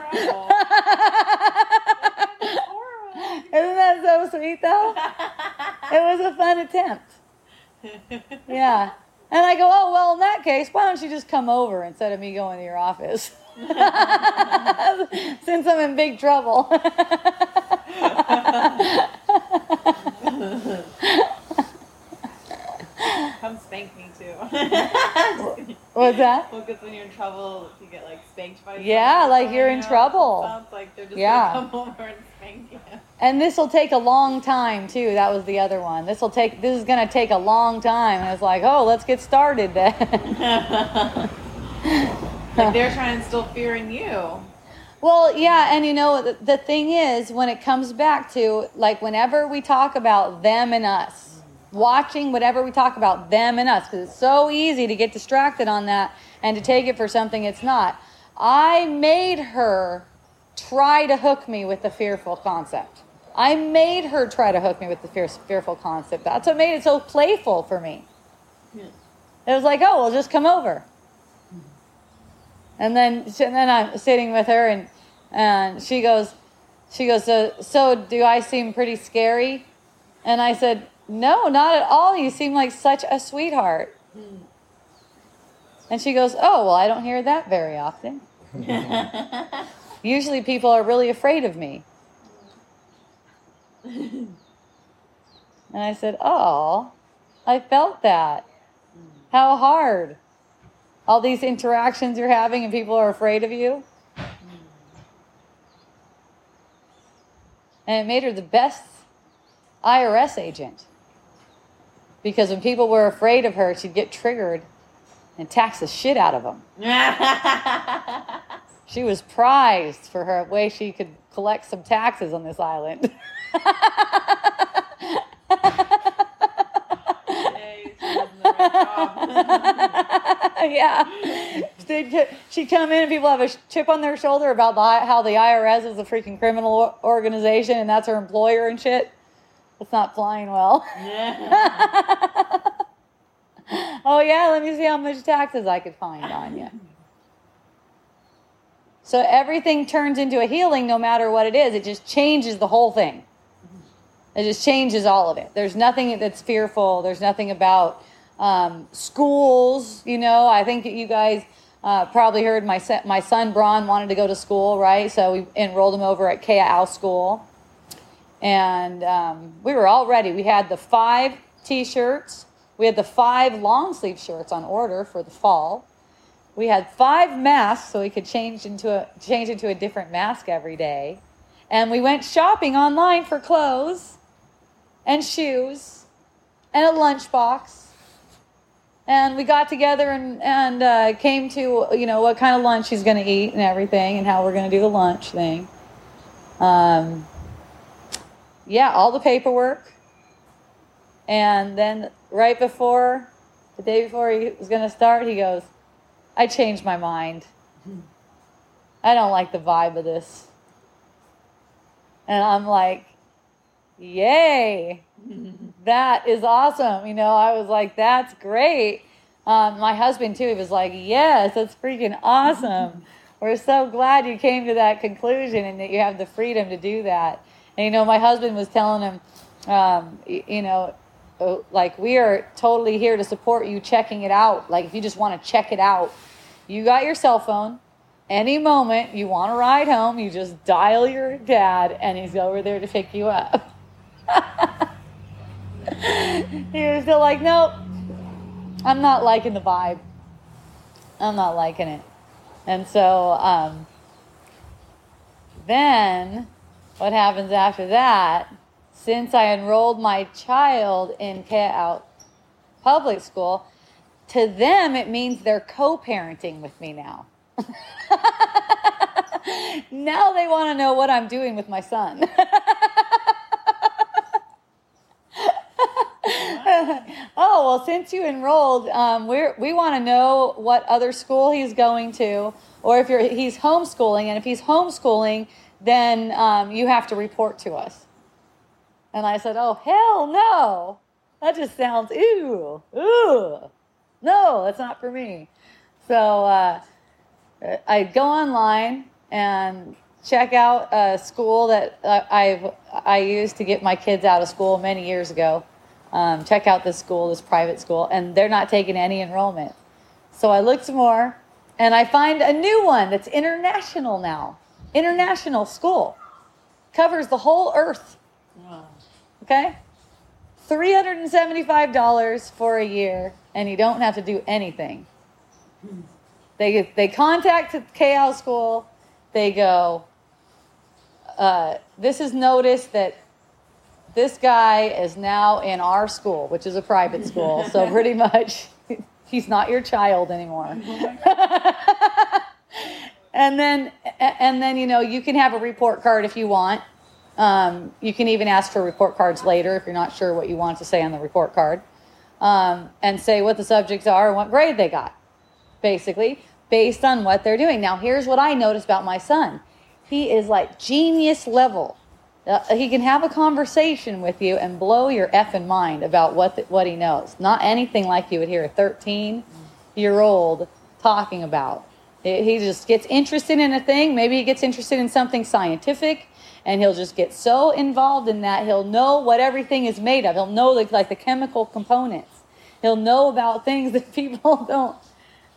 Isn't that so sweet, though? It was a fun attempt. Yeah. And I go, oh, well, in that case, why don't you just come over instead of me going to your office? Since I'm in big trouble. Come spank me too. What's that? Well, because when you're in trouble, you get spanked by someone. Yeah, you're in trouble. It sounds like they're just gonna come over and spank you. And this will take a long time too. That was the other one. This is gonna take a long time. And it's like, oh, let's get started then. They're trying to instill fear in you. Well, yeah, and you know the thing is, when it comes back to whenever we talk about them and us. Watching whatever we talk about, them and us, because it's so easy to get distracted on that and to take it for something it's not. I made her try to hook me with the fearful concept. That's what made it so playful for me. Yeah. It was like, oh, well, just come over. And then I'm sitting with her, and she goes, so do I seem pretty scary? And I said, no, not at all. You seem like such a sweetheart. And she goes, oh, well, I don't hear that very often. Usually people are really afraid of me. And I said, oh, I felt that. How hard. All these interactions you're having and people are afraid of you. And it made her the best IRS agent. Because when people were afraid of her, she'd get triggered and tax the shit out of them. She was prized for her way she could collect some taxes on this island. Yeah. she'd come in and people have a chip on their shoulder about how the IRS is a freaking criminal organization and that's her employer and shit. It's not flying well. Yeah. Oh, yeah, let me see how much taxes I could find on you. So everything turns into a healing no matter what it is. It just changes the whole thing. It just changes all of it. There's nothing that's fearful. There's nothing about schools. You know, I think that you guys probably heard my son, Bron, wanted to go to school, right? So we enrolled him over at Keao School. And we were all ready. We had the 5 T-shirts. We had the 5 long-sleeve shirts on order for the fall. We had 5 masks so we could change into a different mask every day. And we went shopping online for clothes and shoes and a lunchbox. And we got together and came to, you know, what kind of lunch he's going to eat and everything and how we're going to do the lunch thing. Yeah, all the paperwork. And then right before, the day before he was going to start, he goes, I changed my mind. I don't like the vibe of this. And I'm like, yay, that is awesome. You know, I was like, that's great. My husband, too, he was like, yes, that's freaking awesome. We're so glad you came to that conclusion and that you have the freedom to do that. And, you know, my husband was telling him, you know, like, we are totally here to support you checking it out. Like, if you just want to check it out, you got your cell phone. Any moment you want to ride home, you just dial your dad, and he's over there to pick you up. He was still like, nope, I'm not liking the vibe. I'm not liking it. And so then what happens after that, since I enrolled my child in Keao public school, to them it means they're co-parenting with me now. Now they want to know what I'm doing with my son. Oh, well, since you enrolled, we want to know what other school he's going to, or if he's homeschooling. And if he's homeschooling, then you have to report to us. And I said, oh, hell no. That just sounds, ooh, no, that's not for me. So I go online and check out a school that I used to get my kids out of school many years ago. Check out this private school, and they're not taking any enrollment. So I look some more, and I find a new one that's international now. International school. Covers the whole earth. Wow. Okay? $375 for a year, and you don't have to do anything. They contact Keao School. They go, this is notice that this guy is now in our school, which is a private school. So pretty much he's not your child anymore. And then, you know, you can have a report card if you want. You can even ask for report cards later if you're not sure what you want to say on the report card. And say what the subjects are and what grade they got. Basically, based on what they're doing. Now, here's what I noticed about my son. He is like genius level. He can have a conversation with you and blow your effing mind about what he knows. Not anything like you would hear a 13-year-old talking about. He just gets interested in a thing. Maybe he gets interested in something scientific, and he'll just get so involved in that he'll know what everything is made of. He'll know like the chemical components. He'll know about things that people don't.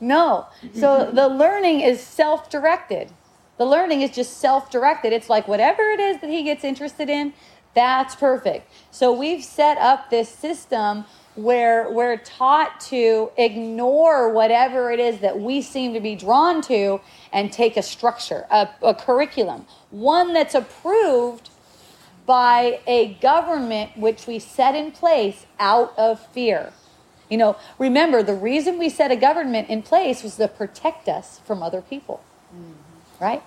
No. So the learning is self-directed. The learning is just self-directed. It's like whatever it is that he gets interested in, that's perfect. So we've set up this system where we're taught to ignore whatever it is that we seem to be drawn to and take a structure, a curriculum, one that's approved by a government which we set in place out of fear. You know, remember, the reason we set a government in place was to protect us from other people, right?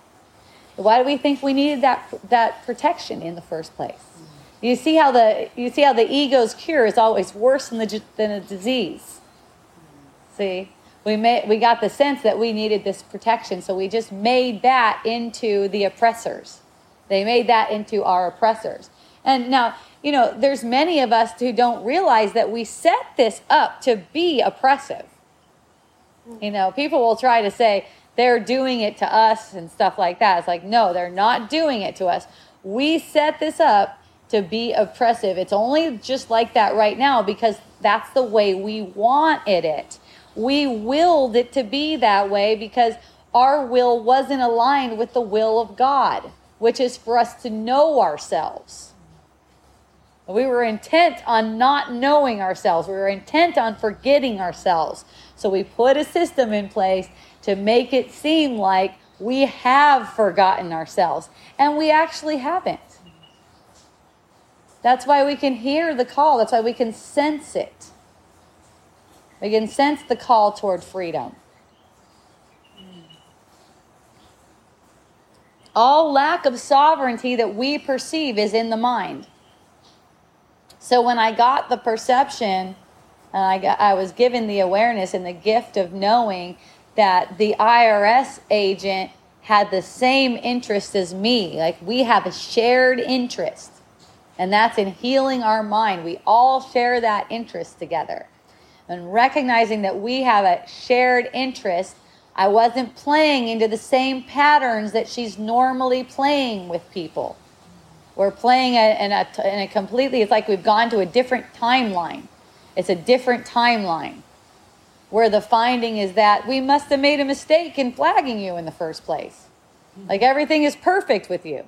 Why do we think we needed that protection in the first place? Mm-hmm. You see how the ego's cure is always worse than a disease. Mm-hmm. See, We got the sense that we needed this protection, so we just made that into the oppressors. They made that into our oppressors. And now, you know, there's many of us who don't realize that we set this up to be oppressive. You know, people will try to say they're doing it to us and stuff like that. It's like, no, they're not doing it to us. We set this up to be oppressive. It's only just like that right now because that's the way we wanted it. We willed it to be that way because our will wasn't aligned with the will of God, which is for us to know ourselves. We were intent on not knowing ourselves. We were intent on forgetting ourselves. So we put a system in place to make it seem like we have forgotten ourselves. And we actually haven't. That's why we can hear the call. That's why we can sense it. We can sense the call toward freedom. All lack of sovereignty that we perceive is in the mind. So when I got the perception, and I was given the awareness and the gift of knowing that the IRS agent had the same interest as me. Like, we have a shared interest, and that's in healing our mind. We all share that interest together. And recognizing that we have a shared interest, I wasn't playing into the same patterns that she's normally playing with people. We're playing in a completely, it's like we've gone to a different timeline. It's a different timeline where the finding is that we must have made a mistake in flagging you in the first place. Like, everything is perfect with you.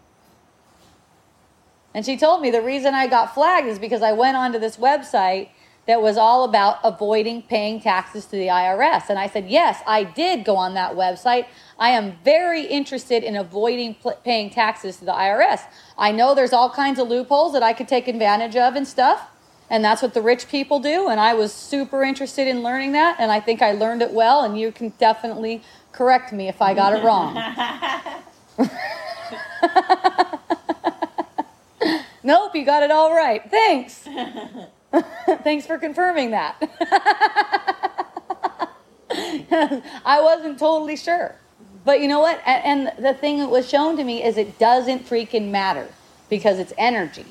And she told me the reason I got flagged is because I went onto this website that was all about avoiding paying taxes to the IRS. And I said, yes, I did go on that website. I am very interested in avoiding paying taxes to the IRS. I know there's all kinds of loopholes that I could take advantage of and stuff. And that's what the rich people do. And I was super interested in learning that. And I think I learned it well. And you can definitely correct me if I got it wrong. Nope, you got it all right. Thanks. Thanks for confirming that. I wasn't totally sure. But you know what? And the thing that was shown to me is it doesn't freaking matter because it's energy.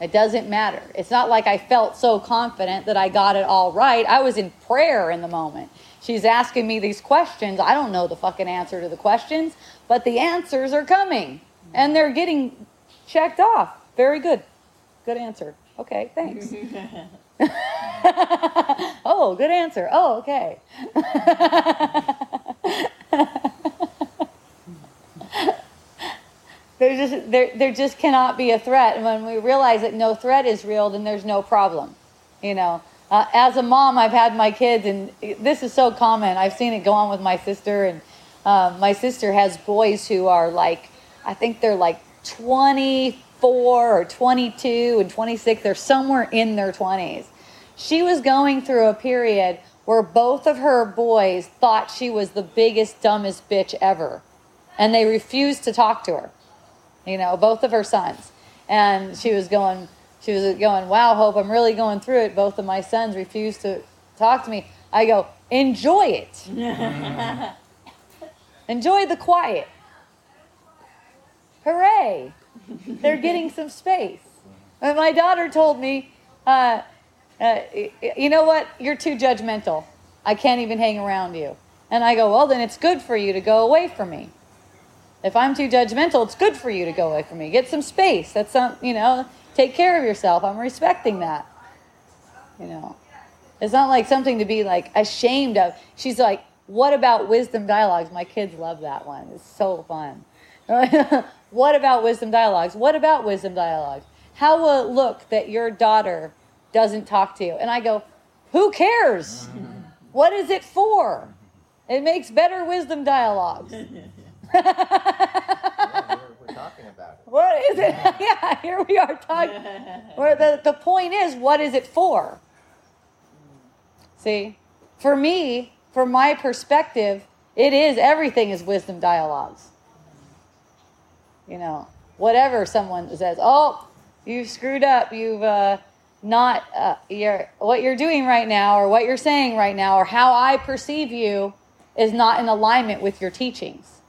It doesn't matter. It's not like I felt so confident that I got it all right. I was in prayer in the moment. She's asking me these questions. I don't know the fucking answer to the questions, but the answers are coming. And they're getting checked off. Very good. Good answer. Okay, thanks. Oh, good answer. Oh, okay. There just cannot be a threat. And when we realize that no threat is real, then there's no problem. You know, as a mom, I've had my kids, and this is so common. I've seen it go on with my sister, and my sister has boys who are like, I think they're like 24 or 22 and 26. They're somewhere in their 20s. She was going through a period where both of her boys thought she was the biggest, dumbest bitch ever. And they refused to talk to her, you know, both of her sons. And she was going, wow, Hope, I'm really going through it. Both of my sons refused to talk to me. I go, enjoy it. Enjoy the quiet. Hooray. They're getting some space. And my daughter told me, you know what? You're too judgmental. I can't even hang around you. And I go, well, then it's good for you to go away from me. If I'm too judgmental, it's good for you to go away from me. Get some space. That's some, you know, take care of yourself. I'm respecting that. You know, it's not like something to be like ashamed of. She's like, what about Wisdom Dialogues? My kids love that one. It's so fun. What about Wisdom Dialogues? What about Wisdom Dialogues? How will it look that your daughter doesn't talk to you? And I go, who cares? What is it for? It makes better Wisdom Dialogues. Yeah, we're talking about it. What is it? Yeah, here we are talking. Where the point is, what is it for? See, for me, from my perspective, it is, everything is Wisdom Dialogues. You know, whatever someone says, oh, you screwed up, you've not what you're doing right now or what you're saying right now or how I perceive you is not in alignment with your teachings.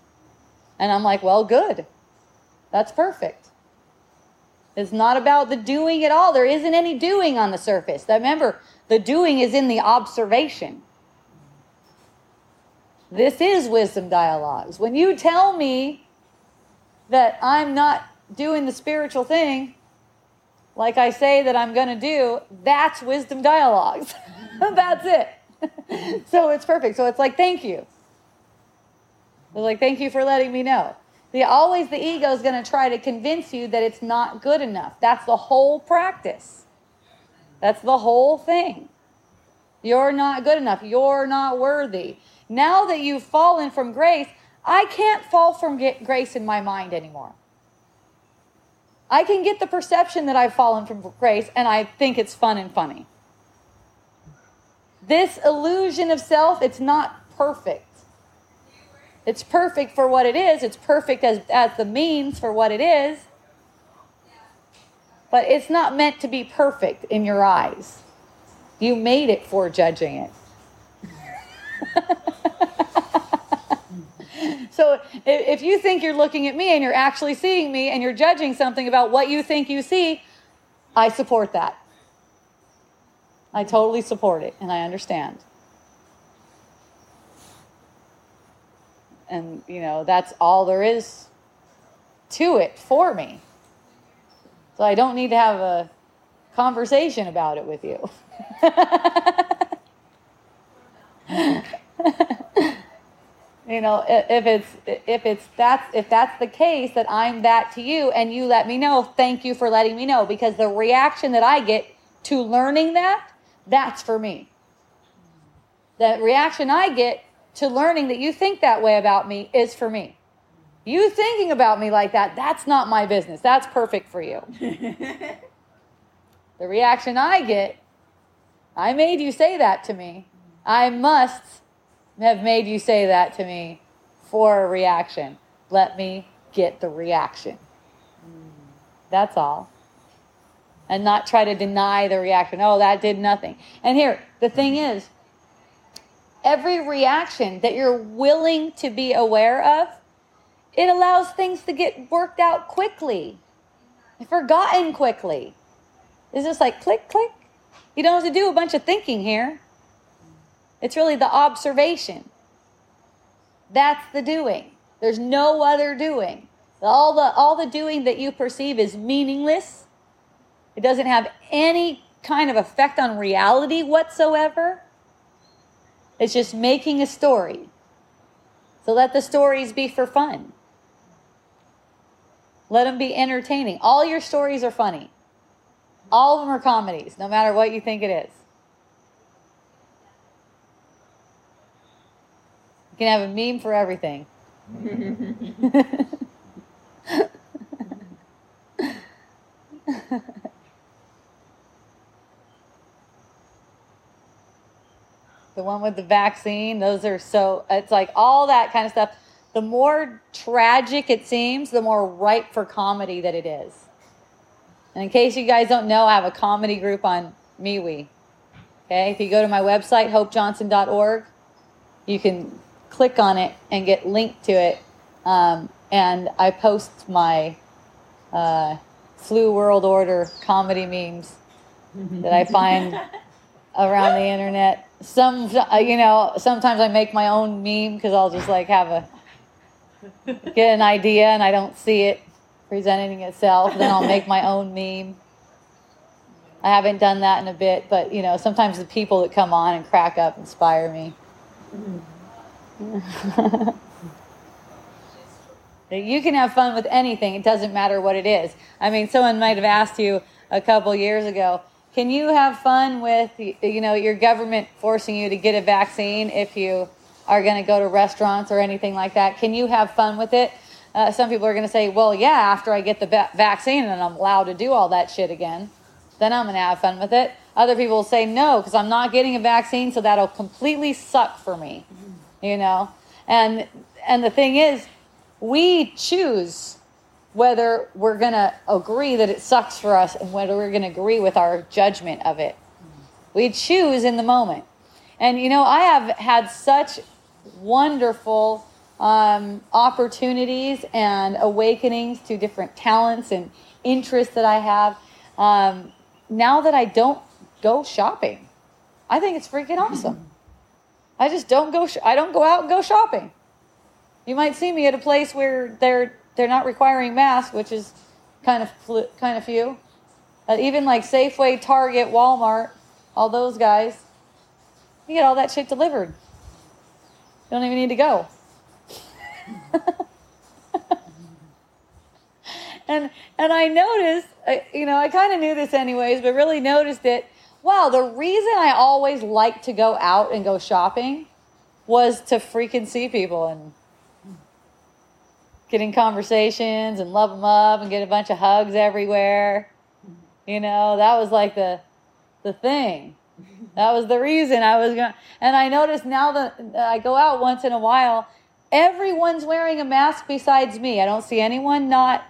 And I'm like, well, good. That's perfect. It's not about the doing at all. There isn't any doing on the surface. Remember, the doing is in the observation. This is Wisdom Dialogues. When you tell me that I'm not doing the spiritual thing, like I say that I'm going to do, that's Wisdom Dialogues. That's it. So it's perfect. So it's like, thank you. They're like, thank you for letting me know. Always the ego is going to try to convince you that it's not good enough. That's the whole practice. That's the whole thing. You're not good enough. You're not worthy. Now that you've fallen from grace, I can't fall from grace in my mind anymore. I can get the perception that I've fallen from grace, and I think it's fun and funny. This illusion of self, it's not perfect. It's perfect for what it is. It's perfect as the means for what it is. But it's not meant to be perfect in your eyes. You made it for judging it. So if you think you're looking at me and you're actually seeing me and you're judging something about what you think you see, I support that. I totally support it and I understand. And, you know, that's all there is to it for me. So I don't need to have a conversation about it with you. You know, if that's the case that I'm that to you and you let me know, thank you for letting me know, because the reaction that I get to learning that's for me. The reaction I get to learning that you think that way about me is for me. You thinking about me like that, that's not my business. That's perfect for you. The reaction I get, I made you say that to me. I must have made you say that to me for a reaction. Let me get the reaction. That's all. And not try to deny the reaction. Oh, that did nothing. And here, the thing is, every reaction that you're willing to be aware of, it allows things to get worked out quickly, forgotten quickly. It's just like click, click. You don't have to do a bunch of thinking here. It's really the observation. That's the doing. There's no other doing. All the doing that you perceive is meaningless. It doesn't have any kind of effect on reality whatsoever. It's just making a story. So let the stories be for fun. Let them be entertaining. All your stories are funny. All of them are comedies, no matter what you think it is. You can have a meme for everything. The one with the vaccine, those are so, it's like all that kind of stuff. The more tragic it seems, the more ripe for comedy that it is. And in case you guys don't know, I have a comedy group on MeWe. Okay, if you go to my website, hopejohnson.org, you can click on it and get linked to it. And I post my flu world order comedy memes that I find around the internet. Sometimes I make my own meme because I'll just like get an idea and I don't see it presenting itself. Then I'll make my own meme. I haven't done that in a bit, but you know, sometimes the people that come on and crack up inspire me. You can have fun with anything. It doesn't matter what it is. I mean, someone might have asked you a couple years ago, can you have fun with, you know, your government forcing you to get a vaccine if you are going to go to restaurants or anything like that? Can you have fun with it? Some people are going to say, well, yeah, after I get the vaccine and I'm allowed to do all that shit again, then I'm going to have fun with it. Other people will say no, because I'm not getting a vaccine, so that'll completely suck for me, you know? And the thing is, we choose whether we're going to agree that it sucks for us and whether we're going to agree with our judgment of it. We choose in the moment. And, you know, I have had such wonderful opportunities and awakenings to different talents and interests that I have. Now that I don't go shopping, I think it's freaking awesome. I just don't go. I don't go out and go shopping. You might see me at a place where they're not requiring masks, which is kind of few. Even like Safeway, Target, Walmart, all those guys, you get all that shit delivered. You don't even need to go. And I noticed, you know, I kind of knew this anyways, but really noticed it. Wow, the reason I always liked to go out and go shopping was to freaking see people and get in conversations and love them up and get a bunch of hugs everywhere. You know, that was like the thing. That was the reason I was going. And I noticed now that I go out once in a while, everyone's wearing a mask besides me. I don't see anyone not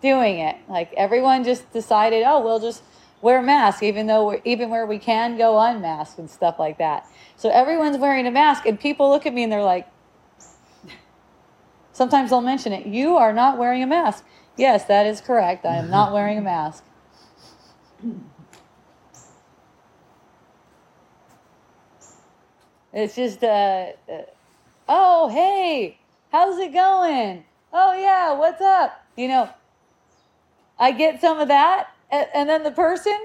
doing it. Like everyone just decided, oh, we'll just wear masks, even though even where we can go unmasked and stuff like that. So everyone's wearing a mask, and people look at me and they're like, sometimes they'll mention it. You are not wearing a mask. Yes, that is correct. I am not wearing a mask. It's just, oh, hey, how's it going? Oh, yeah, what's up? You know, I get some of that. And then the person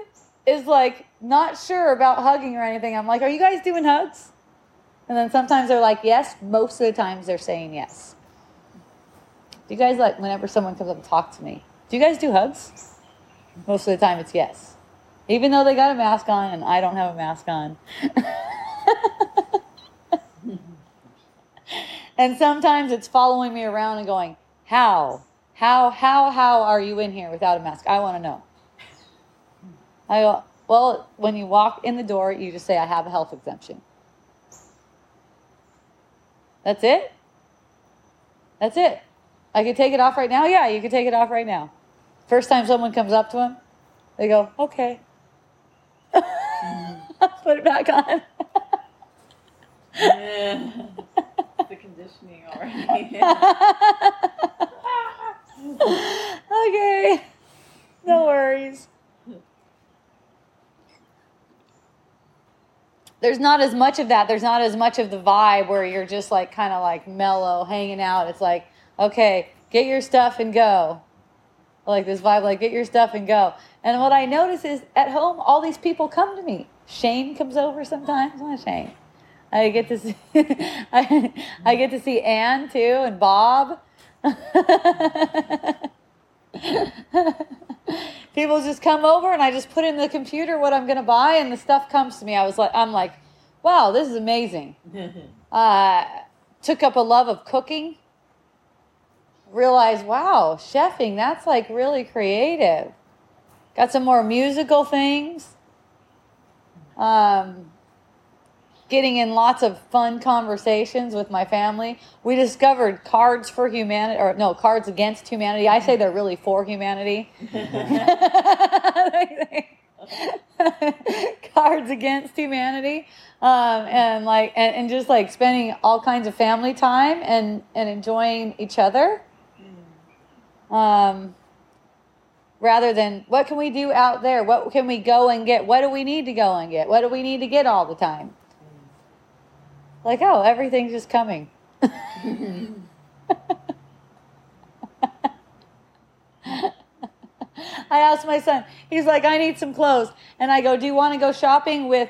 is like not sure about hugging or anything. I'm like, are you guys doing hugs? And then sometimes they're like, yes. Most of the times they're saying yes. Do you guys like whenever someone comes up and talks to me, do you guys do hugs? Most of the time it's yes. Even though they got a mask on and I don't have a mask on. And sometimes it's following me around and going, how are you in here without a mask? I want to know. I go, well, when you walk in the door, you just say, I have a health exemption. That's it? That's it. I could take it off right now? Yeah, you could take it off right now. First time someone comes up to him, they go, okay. Put it back on. Yeah. The conditioning already. Okay. No worries. There's not as much of that. There's not as much of the vibe where you're just like kind of like mellow, hanging out. It's like, okay, get your stuff and go. I like this vibe, like get your stuff and go. And what I notice is at home, all these people come to me. Shane comes over sometimes. Not Shane. I get to see, I get to see Ann too and Bob. People just come over and I just put in the computer what I'm going to buy and the stuff comes to me. I'm like, wow, this is amazing. Took up a love of cooking. Realized, wow, chefing, that's like really creative. Got some more musical things. Getting in lots of fun conversations with my family. We discovered Cards Against Humanity. I say they're really for humanity. Cards Against Humanity. And just like spending all kinds of family time and enjoying each other. Rather than what can we do out there? What can we go and get? What do we need to go and get? What do we need to get all the time? Like, oh, everything's just coming. I asked my son. He's like, I need some clothes. And I go, do you want to go shopping with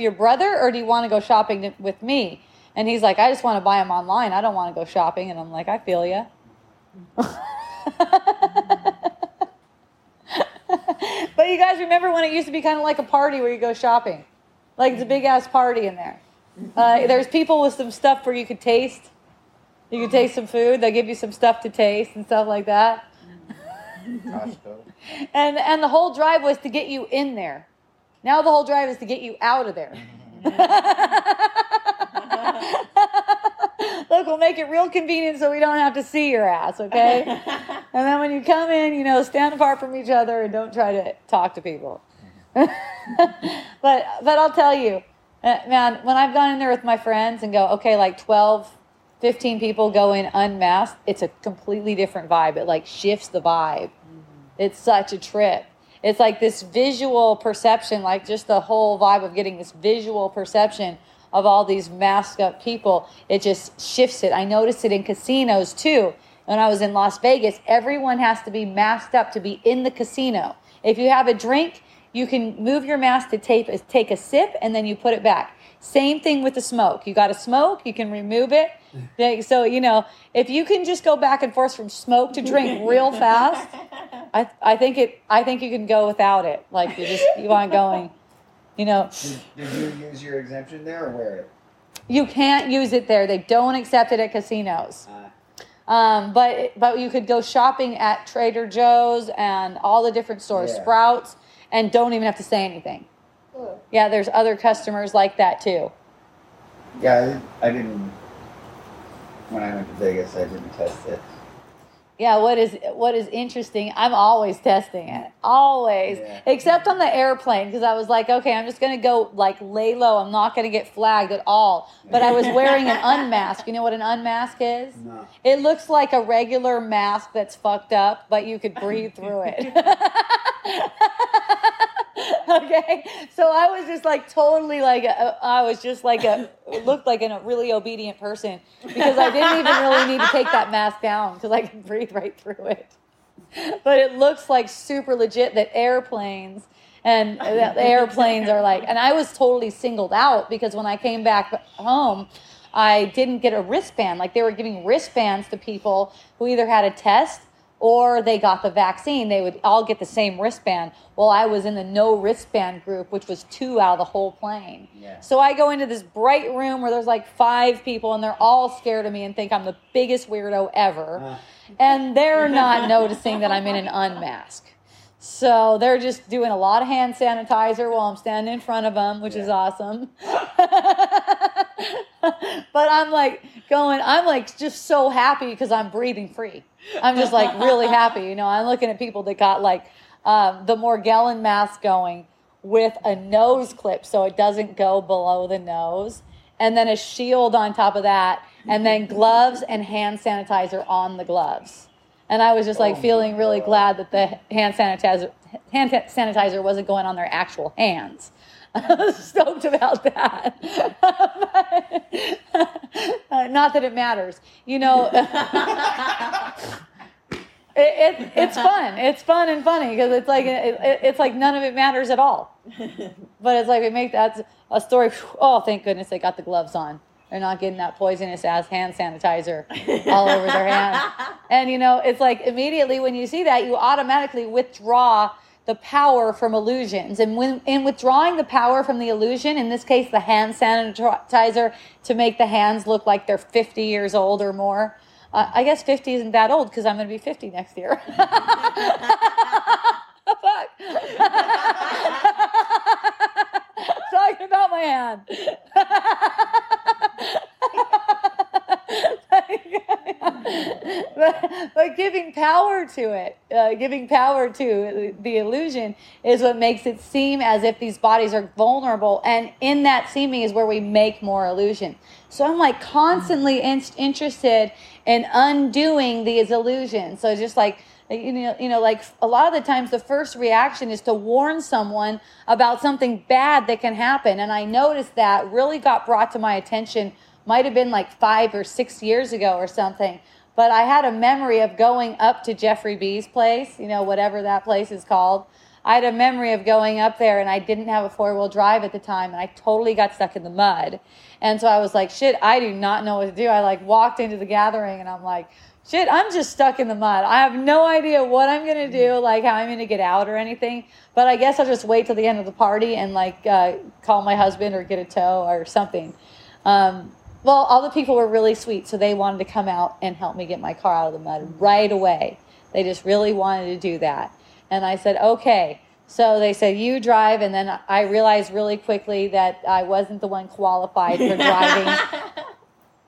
your brother or do you want to go shopping with me? And he's like, I just want to buy them online. I don't want to go shopping. And I'm like, I feel ya. But you guys remember when it used to be kind of like a party where you go shopping? Like it's a big-ass party in there. There's people with some stuff where you could taste. You could taste some food. They'll give you some stuff to taste and stuff like that. And the whole drive was to get you in there. Now the whole drive is to get you out of there. Look, we'll make it real convenient so we don't have to see your ass, okay? And then when you come in, you know, stand apart from each other and don't try to talk to people. But I'll tell you, man, when I've gone in there with my friends and go, okay, like 12, 15 people go in unmasked, it's a completely different vibe. It like shifts the vibe. Mm-hmm. It's such a trip. It's like this visual perception, like just the whole vibe of getting this visual perception of all these masked up people. It just shifts it. I noticed it in casinos too. When I was in Las Vegas, everyone has to be masked up to be in the casino. If you have a drink, you can move your mask to take a sip, and then you put it back. Same thing with the smoke. You got to smoke, you can remove it. So, you know, if you can just go back and forth from smoke to drink real fast, I think you can go without it. Like, you aren't going, you know. Did you use your exemption there or wear it? You can't use it there. They don't accept it at casinos. But you could go shopping at Trader Joe's and all the different stores, yeah. Sprouts. And don't even have to say anything. Cool. Yeah, there's other customers like that too. Yeah, I didn't. When I went to Vegas, I didn't test it. Yeah, what is interesting? I'm always testing it, always, yeah. Except on the airplane, because I was like, okay, I'm just gonna go like lay low. I'm not gonna get flagged at all. But I was wearing an unmask. You know what an unmask is? No. It looks like a regular mask that's fucked up, but you could breathe through it. Okay, so I was just like totally like looked like a really obedient person because I didn't even really need to take that mask down because I can breathe right through it. But it looks like super legit that airplanes are like, and I was totally singled out because when I came back home, I didn't get a wristband. Like they were giving wristbands to people who either had a test or they got the vaccine. They would all get the same wristband. Well, I was in the no wristband group, which was 2 out of the whole plane. Yeah. So I go into this bright room where there's like 5 people, and they're all scared of me and think I'm the biggest weirdo ever. And they're not noticing that I'm in an unmask. So they're just doing a lot of hand sanitizer while I'm standing in front of them, which is awesome. But I'm like going, I'm like just so happy because I'm breathing free. I'm just like really happy. You know, I'm looking at people that got like the Morgellon mask going with a nose clip so it doesn't go below the nose, and then a shield on top of that, and then gloves and hand sanitizer on the gloves. And I was just like feeling really glad that the hand sanitizer wasn't going on their actual hands. I was stoked about that. Not that it matters. You know, it's fun. It's fun and funny because it's like none of it matters at all. But it's like we make that a story. Oh, thank goodness they got the gloves on. They're not getting that poisonous ass hand sanitizer all over their hand. And, you know, it's like immediately when you see that, you automatically withdraw the power from illusions. And when in withdrawing the power from the illusion, in this case, the hand sanitizer to make the hands look like they're 50 years old or more. I guess 50 isn't that old because I'm going to be 50 next year. Fuck. Talking about my hand. But giving power to it, giving power to the illusion is what makes it seem as if these bodies are vulnerable. And in that seeming is where we make more illusion. So I'm like constantly interested in undoing these illusions. So just like, you know, like a lot of the times the first reaction is to warn someone about something bad that can happen. And I noticed that really got brought to my attention. Might have been like 5 or 6 years ago or something. But I had a memory of going up to Jeffrey B's place, you know, whatever that place is called. I had a memory of going up there, and I didn't have a 4-wheel drive at the time, and I totally got stuck in the mud. And so I was like, shit, I do not know what to do. I like walked into the gathering, and I'm like, shit, I'm just stuck in the mud. I have no idea what I'm going to do, like how I'm going to get out or anything. But I guess I'll just wait till the end of the party and like call my husband or get a tow or something. Well, all the people were really sweet, so they wanted to come out and help me get my car out of the mud right away. They just really wanted to do that. And I said, okay. So they said, you drive. And then I realized really quickly that I wasn't the one qualified for driving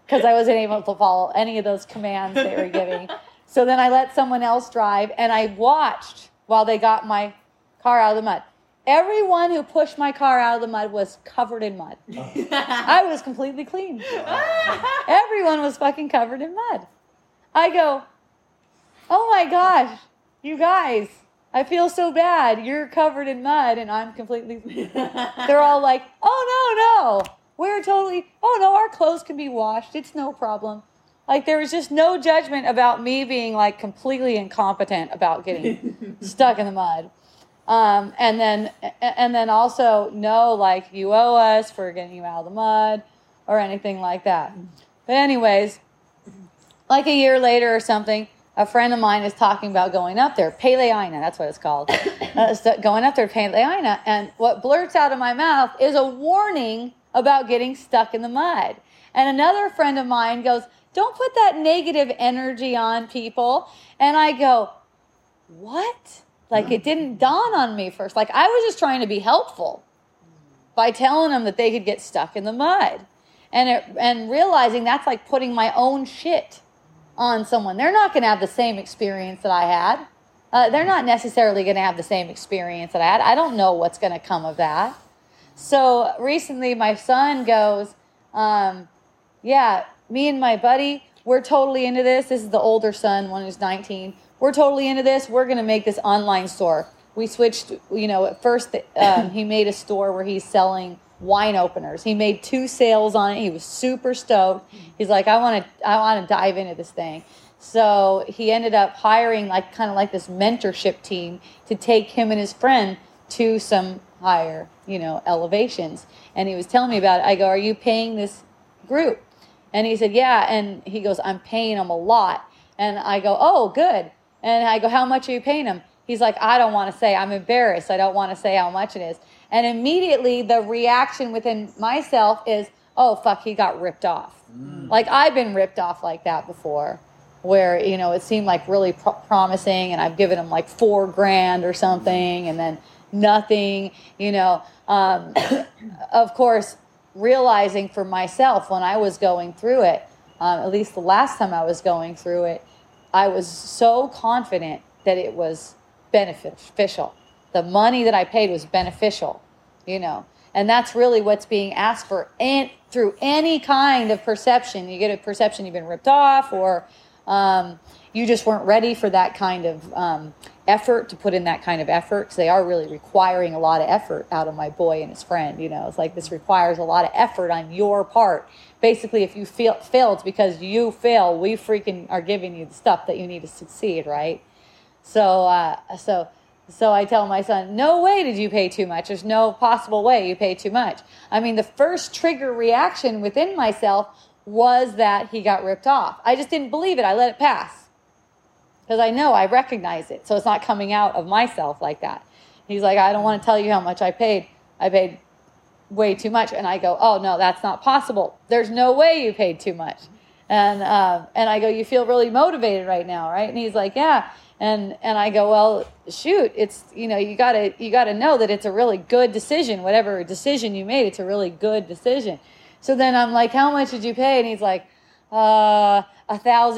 because I wasn't able to follow any of those commands they were giving. So then I let someone else drive, and I watched while they got my car out of the mud. Everyone who pushed my car out of the mud was covered in mud. I was completely clean. Everyone was fucking covered in mud. I go, oh my gosh, you guys, I feel so bad. You're covered in mud, and I'm completely clean. They're all like, oh no, no. We're totally, oh no, our clothes can be washed. It's no problem. Like, there was just no judgment about me being, like, completely incompetent about getting stuck in the mud. And then also, no, like, you owe us for getting you out of the mud or anything like that. But anyways, like a year later or something, a friend of mine is talking about going up there. Peleina, that's what it's called. Going up there, Peleina. And what blurts out of my mouth is a warning about getting stuck in the mud. And another friend of mine goes, don't put that negative energy on people. And I go, what? Like, it didn't dawn on me first. Like, I was just trying to be helpful by telling them that they could get stuck in the mud. And realizing that's like putting my own shit on someone. They're not going to have the same experience that I had. They're not necessarily going to have the same experience that I had. I don't know what's going to come of that. So recently my son goes, me and my buddy, we're totally into this. This is the older son, one who's 19. We're totally into this. We're going to make this online store. We switched, at first he made a store where he's selling wine openers. He made 2 sales on it. He was super stoked. He's like, I want to dive into this thing. So he ended up hiring kind of this mentorship team to take him and his friend to some higher, elevations. And he was telling me about it. I go, are you paying this group? And he said, yeah. And he goes, I'm paying them a lot. And I go, oh, good. And I go, how much are you paying them? He's like, I don't want to say. I'm embarrassed. I don't want to say how much it is. And immediately the reaction within myself is, oh, fuck, he got ripped off. Mm. Like, I've been ripped off like that before where, it seemed like really promising. And I've given him like $4,000 or something and then nothing, of course, realizing for myself when I was going through it, at least the last time I was going through it, I was so confident that it was beneficial. The money that I paid was beneficial, and that's really what's being asked for. And through any kind of perception, you get a perception you've been ripped off or you just weren't ready for that kind of effort, to put in that kind of effort, because they are really requiring a lot of effort out of my boy and his friend. It's like this requires a lot of effort on your part. Basically, if you fail, it's because you fail. We freaking are giving you the stuff that you need to succeed, right? So I tell my son, no way did you pay too much. There's no possible way you pay too much. I mean, the first trigger reaction within myself was that he got ripped off. I just didn't believe it. I let it pass. Because I recognize it. So it's not coming out of myself like that. He's like, I don't want to tell you how much I paid. I paid way too much. And I go, oh, no, that's not possible. There's no way you paid too much. And I go, you feel really motivated right now, right? And he's like, yeah. And I go, well, shoot, it's, you gotta know that it's a really good decision. Whatever decision you made, it's a really good decision. So then I'm like, how much did you pay? And he's like, $1,000.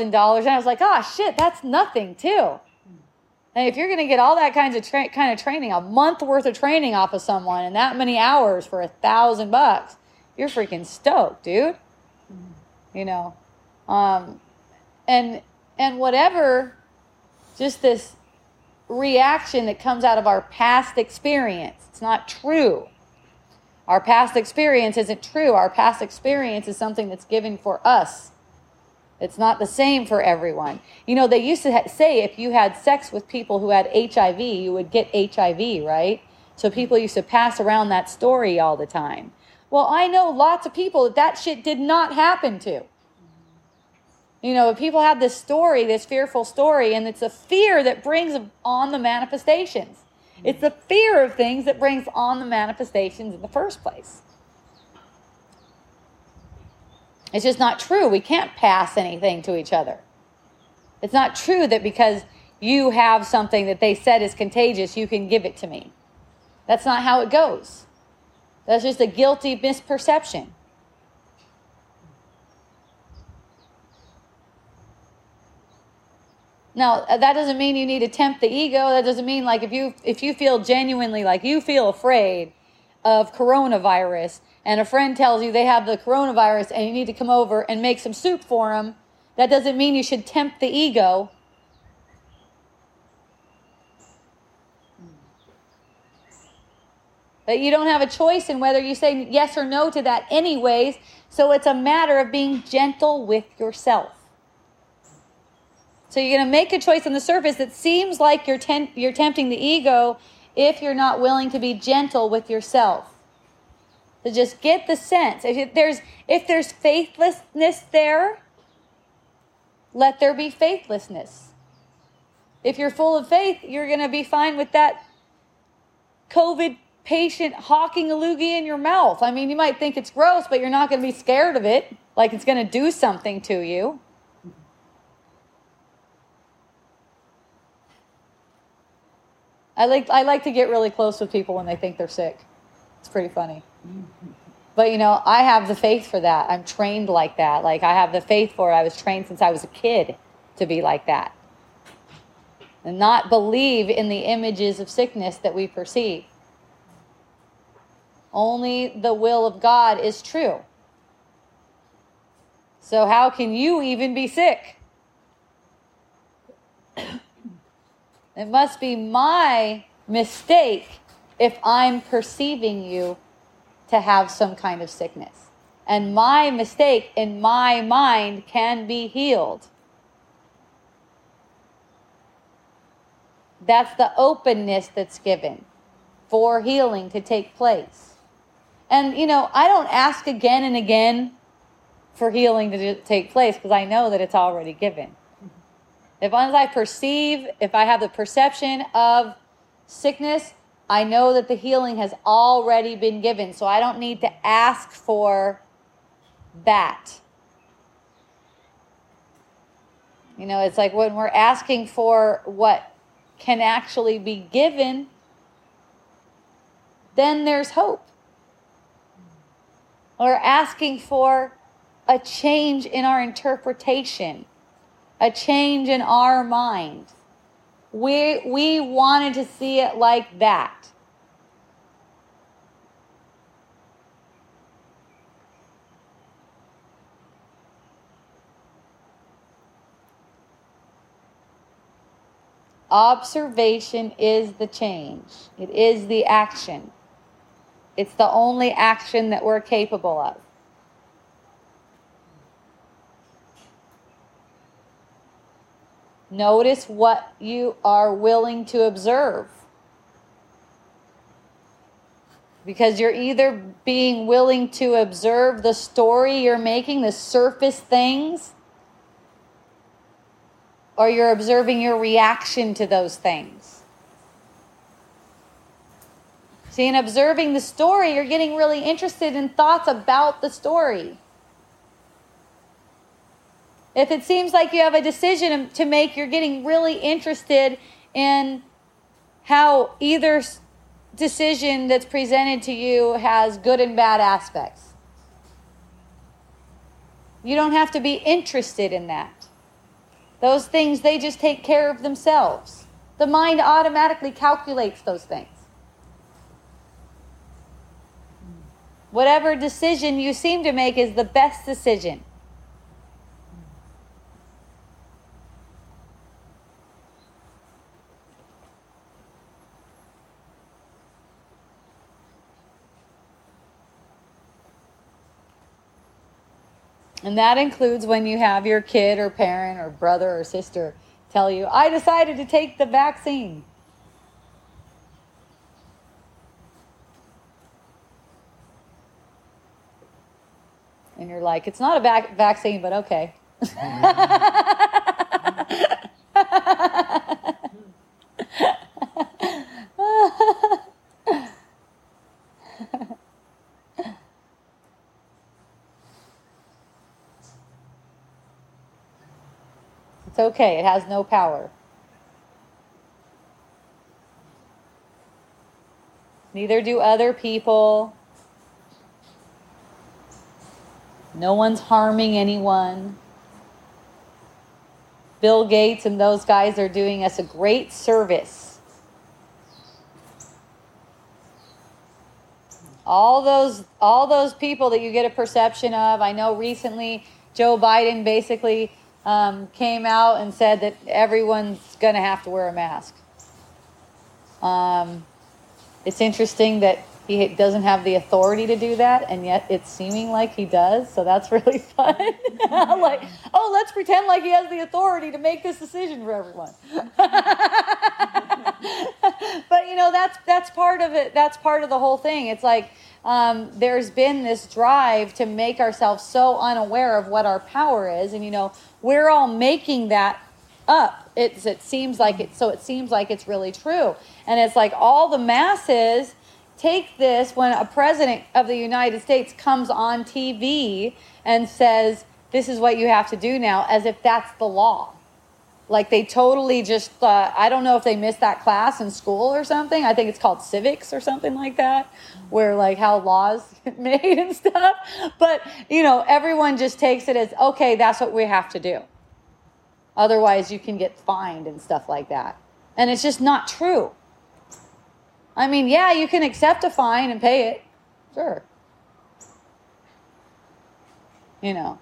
And I was like, oh shit, that's nothing too. And if you're going to get all that kind of training, a month worth of training off of someone and that many hours for $1,000, you're freaking stoked, dude. And whatever, just this reaction that comes out of our past experience, it's not true. Our past experience isn't true. Our past experience is something that's given for us. It's not the same for everyone. They used to say if you had sex with people who had HIV, you would get HIV, right? So people used to pass around that story all the time. Well, I know lots of people that shit did not happen to. People have this story, this fearful story, and it's the fear that brings on the manifestations. It's the fear of things that brings on the manifestations in the first place. It's just not true. We can't pass anything to each other. It's not true that because you have something that they said is contagious, you can give it to me. That's not how it goes. That's just a guilty misperception. Now, that doesn't mean you need to tempt the ego. That doesn't mean, like, if you feel genuinely, like, you feel afraid of coronavirus, and a friend tells you they have the coronavirus and you need to come over and make some soup for them, that doesn't mean you should tempt the ego. But you don't have a choice in whether you say yes or no to that anyways, so it's a matter of being gentle with yourself. So you're going to make a choice on the surface that seems like you're tempting the ego if you're not willing to be gentle with yourself. So just get the sense. If there's faithlessness there, let there be faithlessness. If you're full of faith, you're going to be fine with that COVID patient hawking a loogie in your mouth. I mean, you might think it's gross, but you're not going to be scared of it, like it's going to do something to you. I like to get really close with people when they think they're sick. It's pretty funny. But, you know, I have the faith for that. I'm trained like that. Like, I have the faith for it. I was trained since I was a kid to be like that. And not believe in the images of sickness that we perceive. Only the will of God is true. So how can you even be sick? It must be my mistake if I'm perceiving you to have some kind of sickness. And my mistake in my mind can be healed. That's the openness that's given for healing to take place. And, you know, I don't ask again and again for healing to take place because I know that it's already given. If once I perceive, if I have the perception of sickness, I know that the healing has already been given. So I don't need to ask for that. You know, it's like when we're asking for what can actually be given, then there's hope. Or asking for a change in our interpretation, a change in our mind. We wanted to see it like that. Observation is the change. It is the action. It's the only action that we're capable of. Notice what you are willing to observe. Because you're either being willing to observe the story you're making, the surface things, or you're observing your reaction to those things. See, in observing the story, you're getting really interested in thoughts about the story. If it seems like you have a decision to make, you're getting really interested in how either decision that's presented to you has good and bad aspects. You don't have to be interested in that. Those things, they just take care of themselves. The mind automatically calculates those things. Whatever decision you seem to make is the best decision. And that includes when you have your kid or parent or brother or sister tell you, I decided to take the vaccine. And you're like, it's not a vaccine, but okay. It's okay, it has no power. Neither do other people. No one's harming anyone. Bill Gates and those guys are doing us a great service. All those people that you get a perception of. I know recently Joe Biden basically came out and said that everyone's going to have to wear a mask. It's interesting that he doesn't have the authority to do that, and yet it's seeming like he does, so that's really fun. Like, oh, let's pretend like he has the authority to make this decision for everyone. But, you know, that's part of it. That's part of the whole thing. It's like there's been this drive to make ourselves so unaware of what our power is, and, you know, we're all making that up. It seems like it's really true. And it's like all the masses... Take this when a president of the United States comes on TV and says, this is what you have to do now, as if that's the law. Like they totally just thought, I don't know if they missed that class in school or something. I think it's called civics or something like that, where like how laws get made and stuff. But, you know, everyone just takes it as, okay, that's what we have to do. Otherwise you can get fined and stuff like that. And it's just not true. I mean, yeah, you can accept a fine and pay it, sure. You know,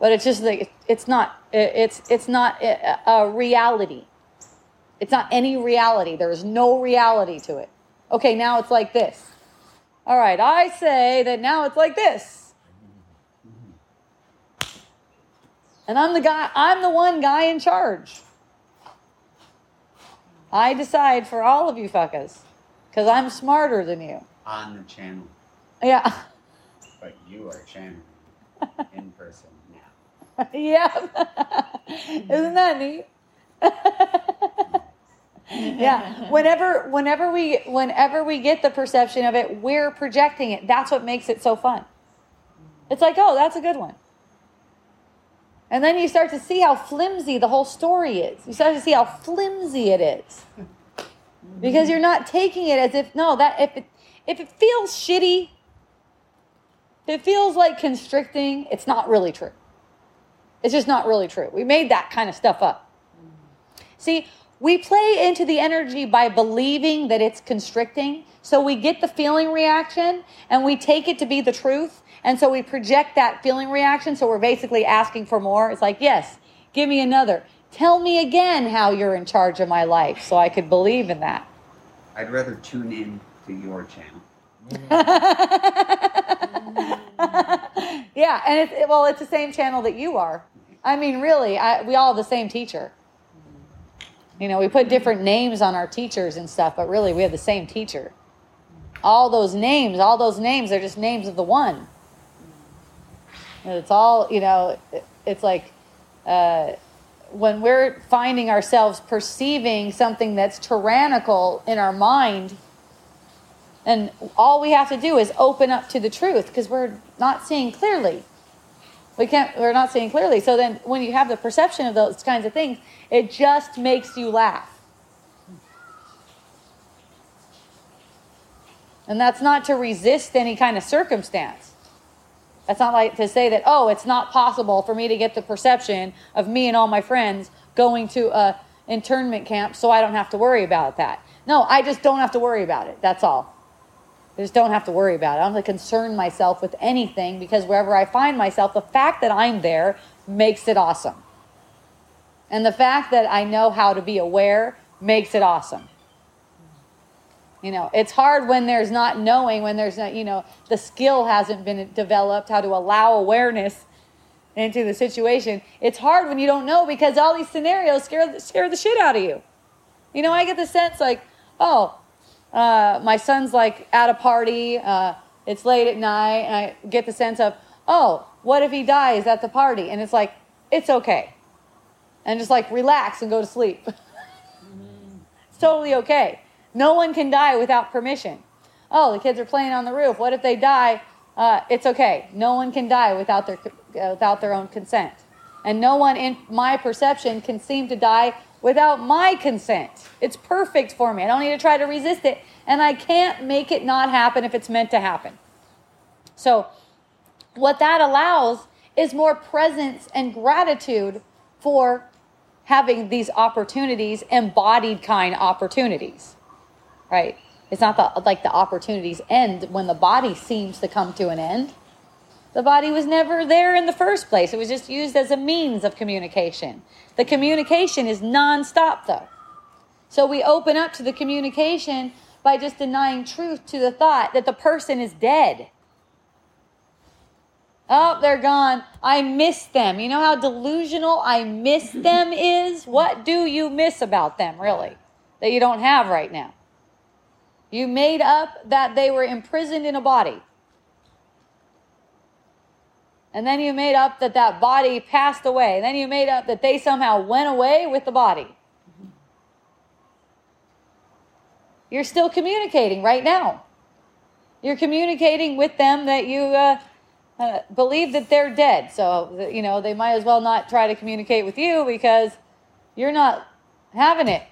but it's just like it's not a reality. It's not any reality. There is no reality to it. Okay, now it's like this. All right, I say that now it's like this, and I'm the one guy in charge. I decide for all of you fuckers. Because I'm smarter than you. On the channel. Yeah. But you are channeling in person now. Yeah. Isn't that neat? Yeah. Whenever we get the perception of it, we're projecting it. That's what makes it so fun. It's like, oh, that's a good one. And then you start to see how flimsy the whole story is. You start to see how flimsy it is. Because you're not taking it as if, no, that if it feels shitty, if it feels like constricting, it's not really true. It's just not really true. We made that kind of stuff up. See, we play into the energy by believing that it's constricting. So we get the feeling reaction and we take it to be the truth. And so we project that feeling reaction. So we're basically asking for more. It's like, yes, give me another. Tell me again how you're in charge of my life so I could believe in that. I'd rather tune in to your channel. Yeah, and it's the same channel that you are. I mean, really, we all have the same teacher. You know, we put different names on our teachers and stuff, but really we have the same teacher. All those names, they're just names of the one. And it's all, you know, it's like... when we're finding ourselves perceiving something that's tyrannical in our mind, and all we have to do is open up to the truth because we're not seeing clearly. We're not seeing clearly. So then when you have the perception of those kinds of things, it just makes you laugh. And that's not to resist any kind of circumstance. That's not like to say that, oh, it's not possible for me to get the perception of me and all my friends going to an internment camp so I don't have to worry about that. No, I just don't have to worry about it. That's all. I just don't have to worry about it. I don't have to concern myself with anything because wherever I find myself, the fact that I'm there makes it awesome. And the fact that I know how to be aware makes it awesome. You know, it's hard when there's not knowing, when there's not, you know, the skill hasn't been developed, how to allow awareness into the situation. It's hard when you don't know because all these scenarios scare the shit out of you. You know, I get the sense like, oh, my son's like at a party, it's late at night, and I get the sense of, oh, what if he dies at the party? And it's like, it's okay. And just like relax and go to sleep. It's totally okay. No one can die without permission. Oh, the kids are playing on the roof. What if they die? It's okay. No one can die without their own consent. And no one in my perception can seem to die without my consent. It's perfect for me. I don't need to try to resist it. And I can't make it not happen if it's meant to happen. So what that allows is more presence and gratitude for having these opportunities, embodied kind opportunities, right? It's not like the opportunities end when the body seems to come to an end. The body was never there in the first place. It was just used as a means of communication. The communication is nonstop, though. So we open up to the communication by just denying truth to the thought that the person is dead. Oh, they're gone. I miss them. You know how delusional I miss them is? What do you miss about them, really, that you don't have right now? You made up that they were imprisoned in a body. And then you made up that that body passed away. Then you made up that they somehow went away with the body. You're still communicating right now. You're communicating with them that you believe that they're dead. So, you know, they might as well not try to communicate with you because you're not having it.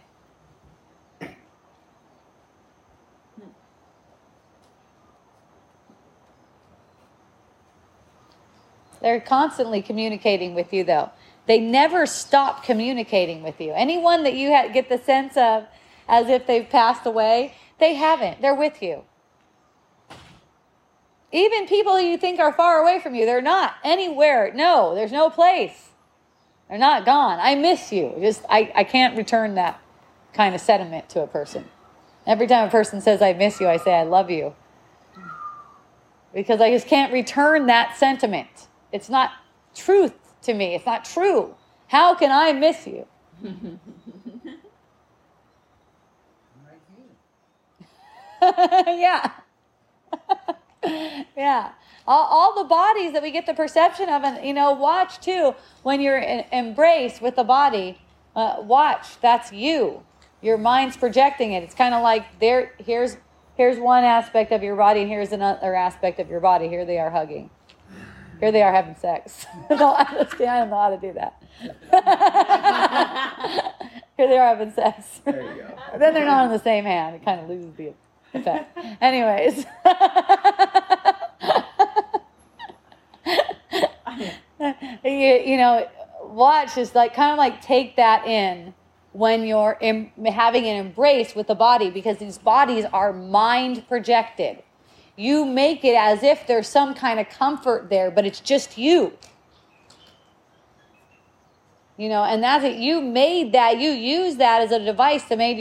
They're constantly communicating with you, though. They never stop communicating with you. Anyone that you get the sense of as if they've passed away, they haven't. They're with you. Even people you think are far away from you, they're not anywhere. No, there's no place. They're not gone. I miss you. Just I can't return that kind of sentiment to a person. Every time a person says, I miss you, I say, I love you. Because I just can't return that sentiment. It's not truth to me. It's not true. How can I miss you? Yeah. Yeah. All the bodies that we get the perception of, and, you know, watch too, when you're in embrace with the body, watch, that's you. Your mind's projecting it. It's kind of like here's one aspect of your body and here's another aspect of your body. Here they are hugging. Here they are having sex. I don't know how to do that. Here they are having sex. There you go. Then they're not on the same hand. It kind of loses the effect. Anyways. You know, watch is like kind of like take that in when you're having an embrace with the body, because these bodies are mind projected. You make it as if there's some kind of comfort there, but it's just you. You know, and that's it. You made that. You use that as a device to make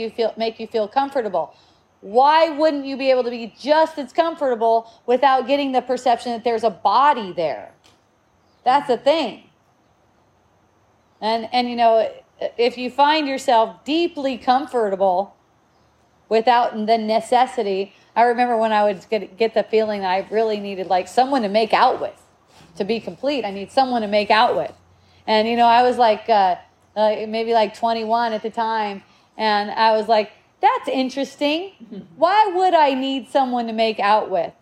you feel comfortable. Why wouldn't you be able to be just as comfortable without getting the perception that there's a body there? That's the thing. And you know, if you find yourself deeply comfortable without the necessity. I remember when I would get the feeling that I really needed like someone to make out with. To be complete, I need someone to make out with. And, you know, I was like maybe like 21 at the time. And I was like, that's interesting. Why would I need someone to make out with?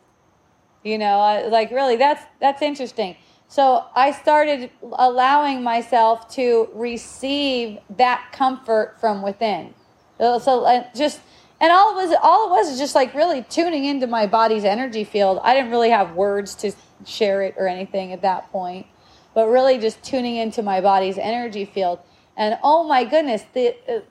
You know, I was like, really, that's interesting. So I started allowing myself to receive that comfort from within. So just... And all it was is just like really tuning into my body's energy field. I didn't really have words to share it or anything at that point, but really just tuning into my body's energy field. And oh my goodness, the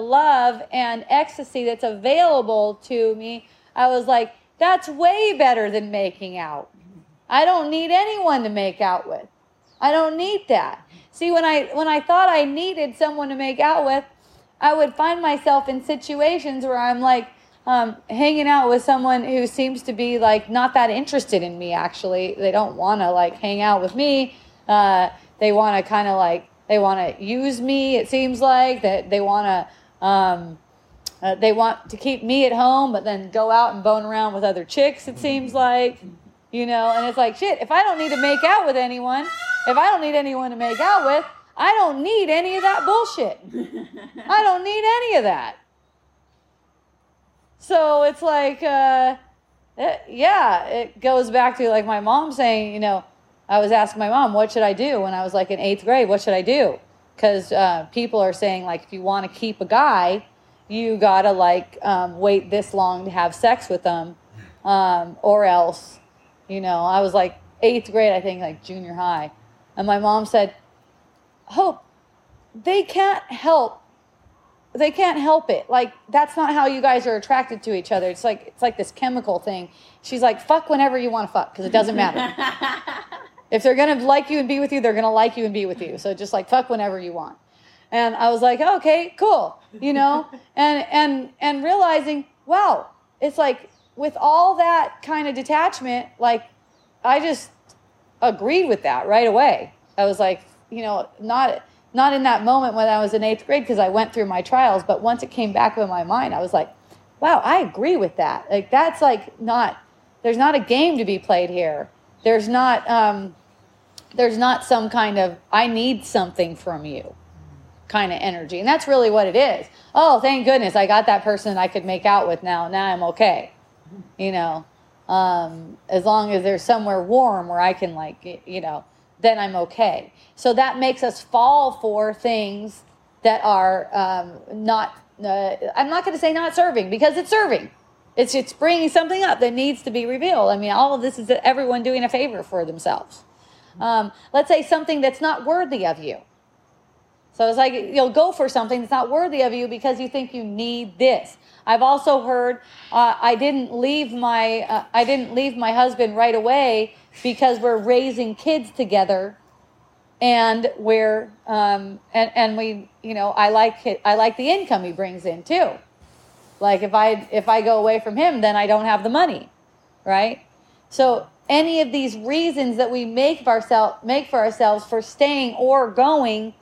love and ecstasy that's available to me. I was like, that's way better than making out. I don't need anyone to make out with. I don't need that. See, when I thought I needed someone to make out with, I would find myself in situations where I'm like hanging out with someone who seems to be like not that interested in me, actually. They don't want to like hang out with me. They want to kind of like, they want to use me, it seems like. That they want to keep me at home, but then go out and bone around with other chicks, it seems like. You know, and it's like, shit, if I don't need to make out with anyone, if I don't need anyone to make out with, I don't need any of that bullshit. I don't need any of that. So it's like, it goes back to like my mom saying, you know, I was asking my mom, what should I do? When I was like in 8th grade, what should I do? Because people are saying like, if you want to keep a guy, you got to like wait this long to have sex with them or else, you know. I was like 8th grade, I think, like junior high. And my mom said, Hope, they can't help it. Like, that's not how you guys are attracted to each other. It's like this chemical thing. She's like, fuck whenever you want to fuck, because it doesn't matter. If they're going to like you and be with you, they're going to like you and be with you. So just like, fuck whenever you want. And I was like, oh, okay, cool. You know, and realizing, wow, it's like with all that kind of detachment, like I just agreed with that right away. I was like, you know, not in that moment when I was in 8th grade, because I went through my trials, but once it came back in my mind, I was like, wow, I agree with that. Like, that's like not, there's not a game to be played here. There's not some kind of, I need something from you kind of energy. And that's really what it is. Oh, thank goodness I got that person I could make out with now. Now I'm okay. You know, as long as there's somewhere warm where I can, like, you know, then I'm okay. So that makes us fall for things that are I'm not going to say not serving, because it's serving. It's bringing something up that needs to be revealed. I mean, all of this is everyone doing a favor for themselves. Let's say something that's not worthy of you. So it's like you'll go for something that's not worthy of you because you think you need this. I've also heard I didn't leave my husband right away because we're raising kids together, and we're and we, you know, I like the income he brings in too. Like if I go away from him, then I don't have the money, right? So any of these reasons that we make for ourselves for staying or going,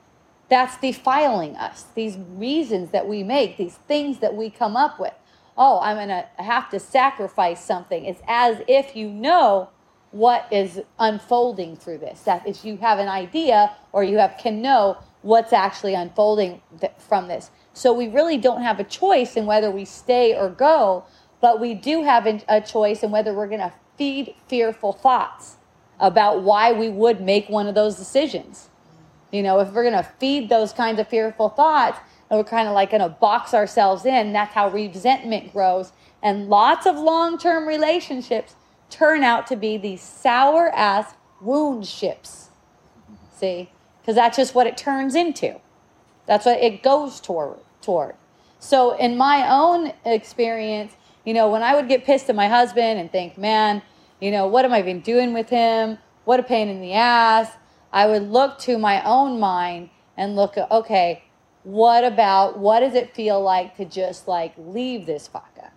that's defiling us. These reasons that we make, these things that we come up with. Oh, I'm going to have to sacrifice something. It's as if you know what is unfolding through this. That if you have an idea, or you can know what's actually unfolding from this. So we really don't have a choice in whether we stay or go, but we do have a choice in whether we're going to feed fearful thoughts about why we would make one of those decisions. You know, if we're going to feed those kinds of fearful thoughts, and we're kind of like going to box ourselves in, that's how resentment grows. And lots of long-term relationships turn out to be these sour-ass wound ships. See? Because that's just what it turns into. That's what it goes toward. So in my own experience, you know, when I would get pissed at my husband and think, man, you know, what am I even doing with him? What a pain in the ass. I would look to my own mind and look at, okay, what does it feel like to just like leave this fucker?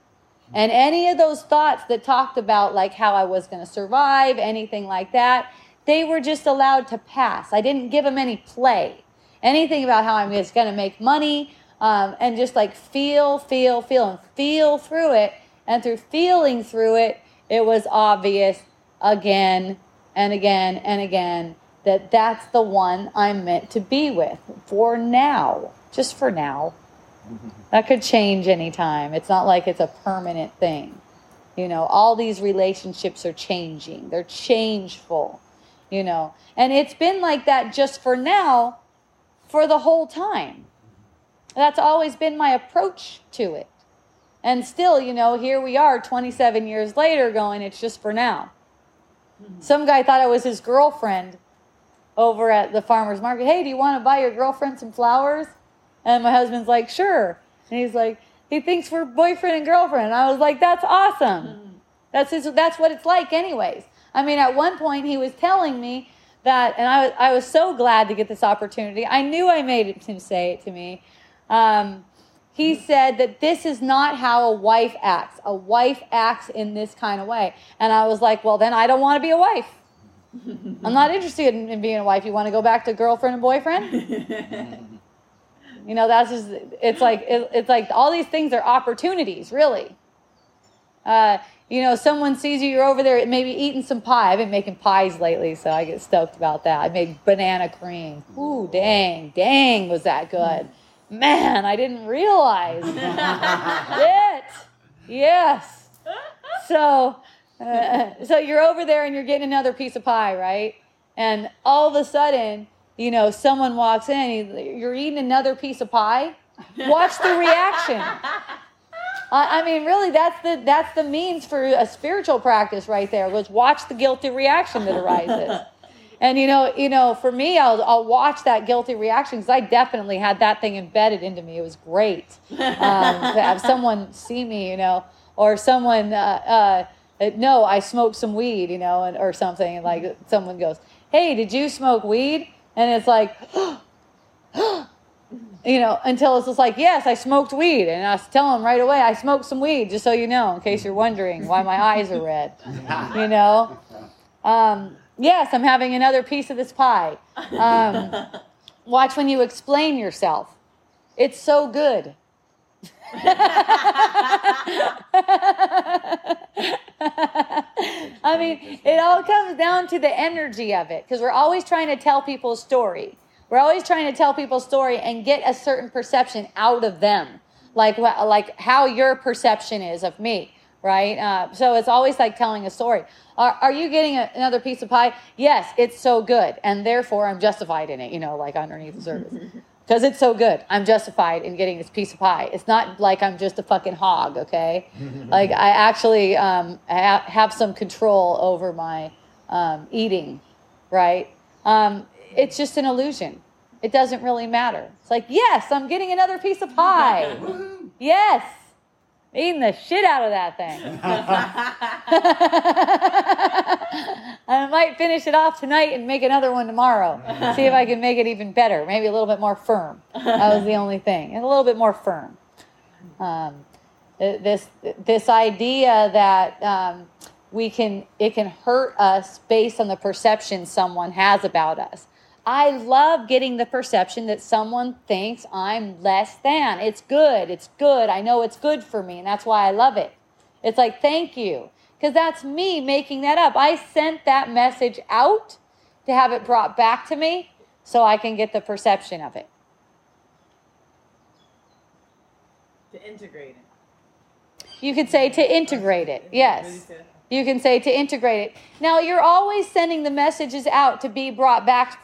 And any of those thoughts that talked about like how I was going to survive, anything like that, they were just allowed to pass. I didn't give them any play. Anything about how I'm just going to make money, and just like feel and feel through it. And through feeling through it, it was obvious again and again and again that that's the one I'm meant to be with for now, just for now. That could change anytime. It's not like it's a permanent thing. You know, all these relationships are changing. They're changeful, you know. And it's been like that just for now for the whole time. That's always been my approach to it. And still, you know, here we are 27 years later going, it's just for now. Some guy thought I was his girlfriend over at the farmer's market. Hey, do you want to buy your girlfriend some flowers? And my husband's like, sure. And he's like, he thinks we're boyfriend and girlfriend. And I was like, that's awesome. That's what it's like anyways. I mean, at one point he was telling me that, and I was so glad to get this opportunity. I knew I made him say it to me. He said that this is not how a wife acts. A wife acts in this kind of way. And I was like, well, then I don't want to be a wife. I'm not interested in being a wife. You want to go back to girlfriend and boyfriend? You know, that's just, it's like all these things are opportunities, really. You know, someone sees you're over there maybe eating some pie. I've been making pies lately, so I get stoked about that. I made banana cream. Ooh, dang, was that good. Man, I didn't realize. Shit. Yes. So you're over there and you're getting another piece of pie, right? And all of a sudden, you know, someone walks in, you're eating another piece of pie. Watch the reaction. I mean, really, that's the means for a spiritual practice right there, was watch the guilty reaction that arises. And for me, I'll watch that guilty reaction because I definitely had that thing embedded into me. It was great to have someone see me, or someone no, I smoked some weed, or something. And like someone goes, "Hey, did you smoke weed?" And it's like, until it's just like, "Yes, I smoked weed," and I tell them right away, "I smoked some weed," just so you know, in case you're wondering why my eyes are red. Yes, I'm having another piece of this pie. Watch when you explain yourself. It's so good. I mean, it all comes down to the energy of it, because we're always trying to tell people a story. We're always trying to tell people a story and get a certain perception out of them, like how your perception is of me. Right? So it's always like telling a story. Are you getting another piece of pie? Yes, it's so good. And therefore I'm justified in it, like underneath the surface. Because it's so good, I'm justified in getting this piece of pie. It's not like I'm just a fucking hog, okay? Like I actually have some control over my eating, right? It's just an illusion. It doesn't really matter. It's like, yes, I'm getting another piece of pie. Yes. Eating the shit out of that thing. I might finish it off tonight and make another one tomorrow. See if I can make it even better. Maybe a little bit more firm. That was the only thing. And a little bit more firm. This idea that it can hurt us based on the perception someone has about us. I love getting the perception that someone thinks I'm less than. It's good. I know it's good for me, and that's why I love it. It's like, thank you, because that's me making that up. I sent that message out to have it brought back to me so I can get the perception of it. To integrate it. You could say to integrate it, yes. You can say to integrate it. Now, you're always sending the messages out to be brought back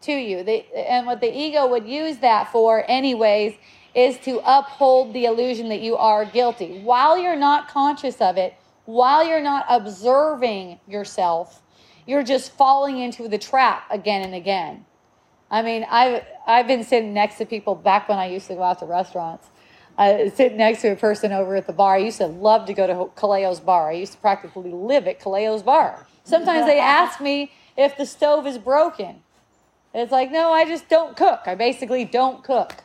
to you. And what the ego would use that for anyways is to uphold the illusion that you are guilty. While you're not conscious of it, while you're not observing yourself, you're just falling into the trap again and again. I mean, I've been sitting next to people back when I used to go out to restaurants. Sitting next to a person over at the bar. I used to love to go to Kaleo's bar. I used to practically live at Kaleo's bar. Sometimes they ask me if the stove is broken. It's like, no, I just don't cook. I basically don't cook.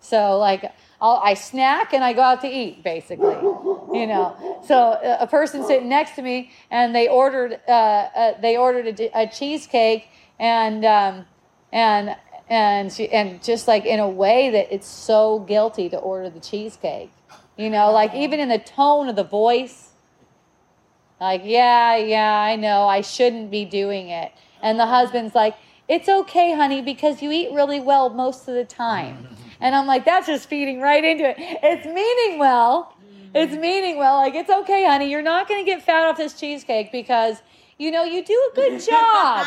So like I snack and I go out to eat basically, So a person sitting next to me and they ordered a cheesecake and just like in a way that it's so guilty to order the cheesecake, like even in the tone of the voice, like, yeah, I know I shouldn't be doing it. And the husband's like, it's okay, honey, because you eat really well most of the time. And I'm like, that's just feeding right into it. It's meaning well. Like, it's okay, honey. You're not going to get fat off this cheesecake because, you do a good job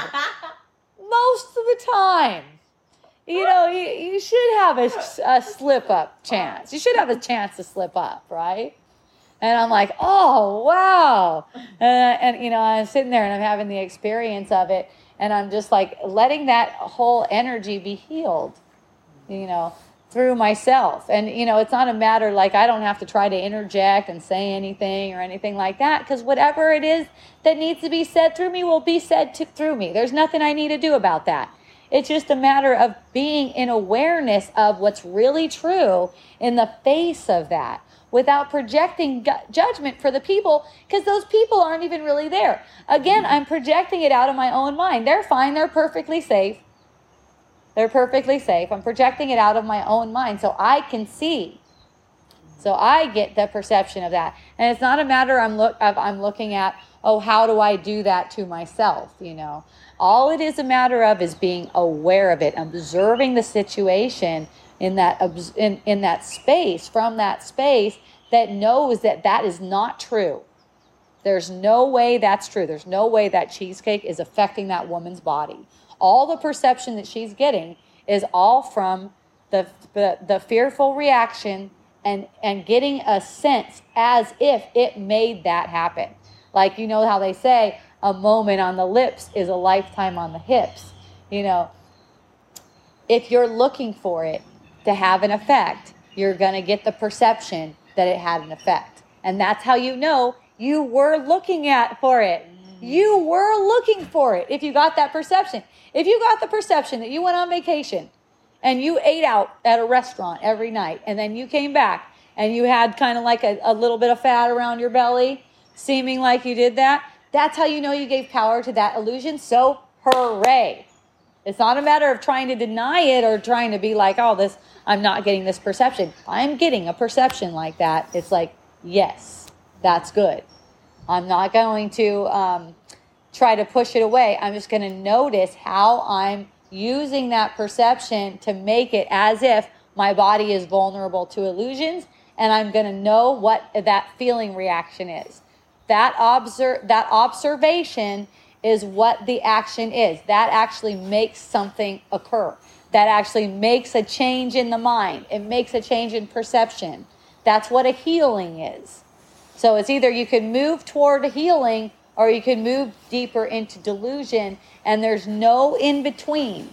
most of the time. You should have a slip-up chance. You should have a chance to slip up, right? And I'm like, oh, wow. And I'm sitting there and I'm having the experience of it. And I'm just like letting that whole energy be healed, through myself. And, it's not a matter like I don't have to try to interject and say anything or anything like that. Because whatever it is that needs to be said through me will be said through me. There's nothing I need to do about that. It's just a matter of being in awareness of what's really true in the face of that without projecting judgment for the people, because those people aren't even really there. Again, I'm projecting it out of my own mind. They're fine. They're perfectly safe. I'm projecting it out of my own mind so I can see. So I get the perception of that. And it's not a matter I'm looking at, oh, how do I do that to myself, All it is a matter of is being aware of it, observing the situation in that space, from that space that knows that is not true. There's no way that's true. There's no way that cheesecake is affecting that woman's body. All the perception that she's getting is all from the fearful reaction and getting a sense as if it made that happen. Like, how they say, a moment on the lips is a lifetime on the hips. You know, if you're looking for it to have an effect, you're going to get the perception that it had an effect. And that's how you know you were looking for it. You were looking for it if you got that perception. If you got the perception that you went on vacation and you ate out at a restaurant every night and then you came back and you had kind of like a little bit of fat around your belly, seeming like you did that, that's how you know you gave power to that illusion. So hooray. It's not a matter of trying to deny it or trying to be like, oh, this, I'm not getting this perception. I'm getting a perception like that. It's like, yes, that's good. I'm not going to try to push it away. I'm just going to notice how I'm using that perception to make it as if my body is vulnerable to illusions, and I'm going to know what that feeling reaction is. That observation is what the action is. That actually makes something occur. That actually makes a change in the mind. It makes a change in perception. That's what a healing is. So it's either you can move toward healing or you can move deeper into delusion, and there's no in between.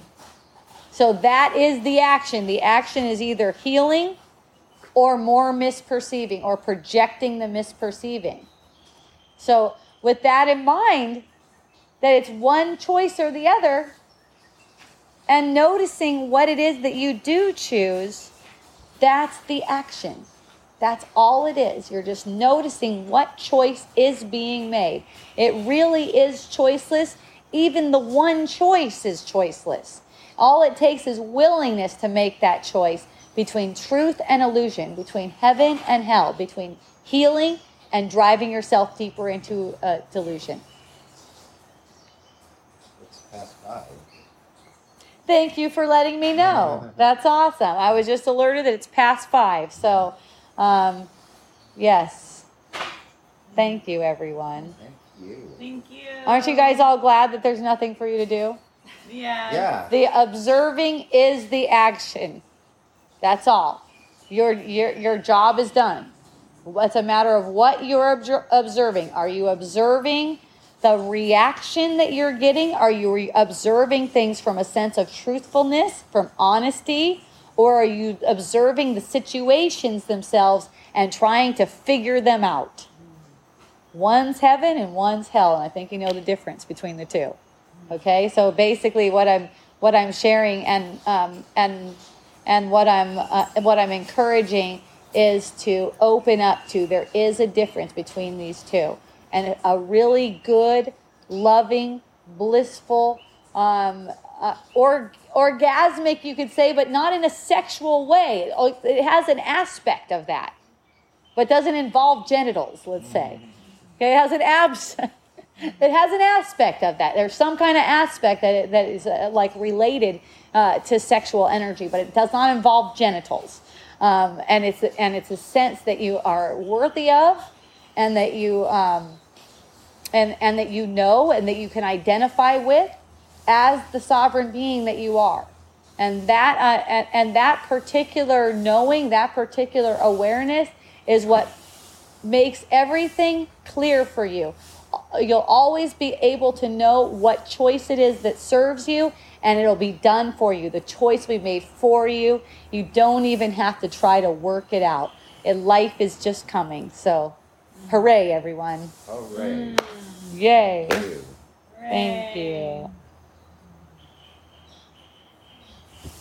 So that is the action. The action is either healing or more misperceiving or projecting the misperceiving. So with that in mind, that it's one choice or the other, and noticing what it is that you do choose, that's the action. That's all it is. You're just noticing what choice is being made. It really is choiceless. Even the one choice is choiceless. All it takes is willingness to make that choice between truth and illusion, between heaven and hell, between healing and driving yourself deeper into delusion. It's past 5. Thank you for letting me know. That's awesome. I was just alerted that it's past 5, so... yes. Thank you, everyone. Thank you. Thank you. Aren't you guys all glad that there's nothing for you to do? Yeah. The observing is the action. That's all. Your job is done. It's a matter of what you're observing. Are you observing the reaction that you're getting? Are you observing things from a sense of truthfulness, from honesty? Or are you observing the situations themselves and trying to figure them out? One's heaven and one's hell, and I think you know the difference between the two. Okay, so basically, what I'm sharing and what I'm encouraging is to open up to there is a difference between these two, and a really good, loving, blissful. Orgasmic, you could say, but not in a sexual way. It has an aspect of that, but doesn't involve genitals, let's say. Okay, it has an aspect of that. There's some kind of aspect that is like related to sexual energy, but it does not involve genitals. And it's a sense that you are worthy of, and that you and that you know, and that you can identify with, as the sovereign being that you are. And that particular knowing, that particular awareness is what makes everything clear for you. You'll always be able to know what choice it is that serves you, and it'll be done for you. The choice we made for you. You don't even have to try to work it out. Life is just coming. So hooray, everyone. Hooray. Yay. Thank you. Hooray. Thank you.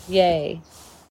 Yay.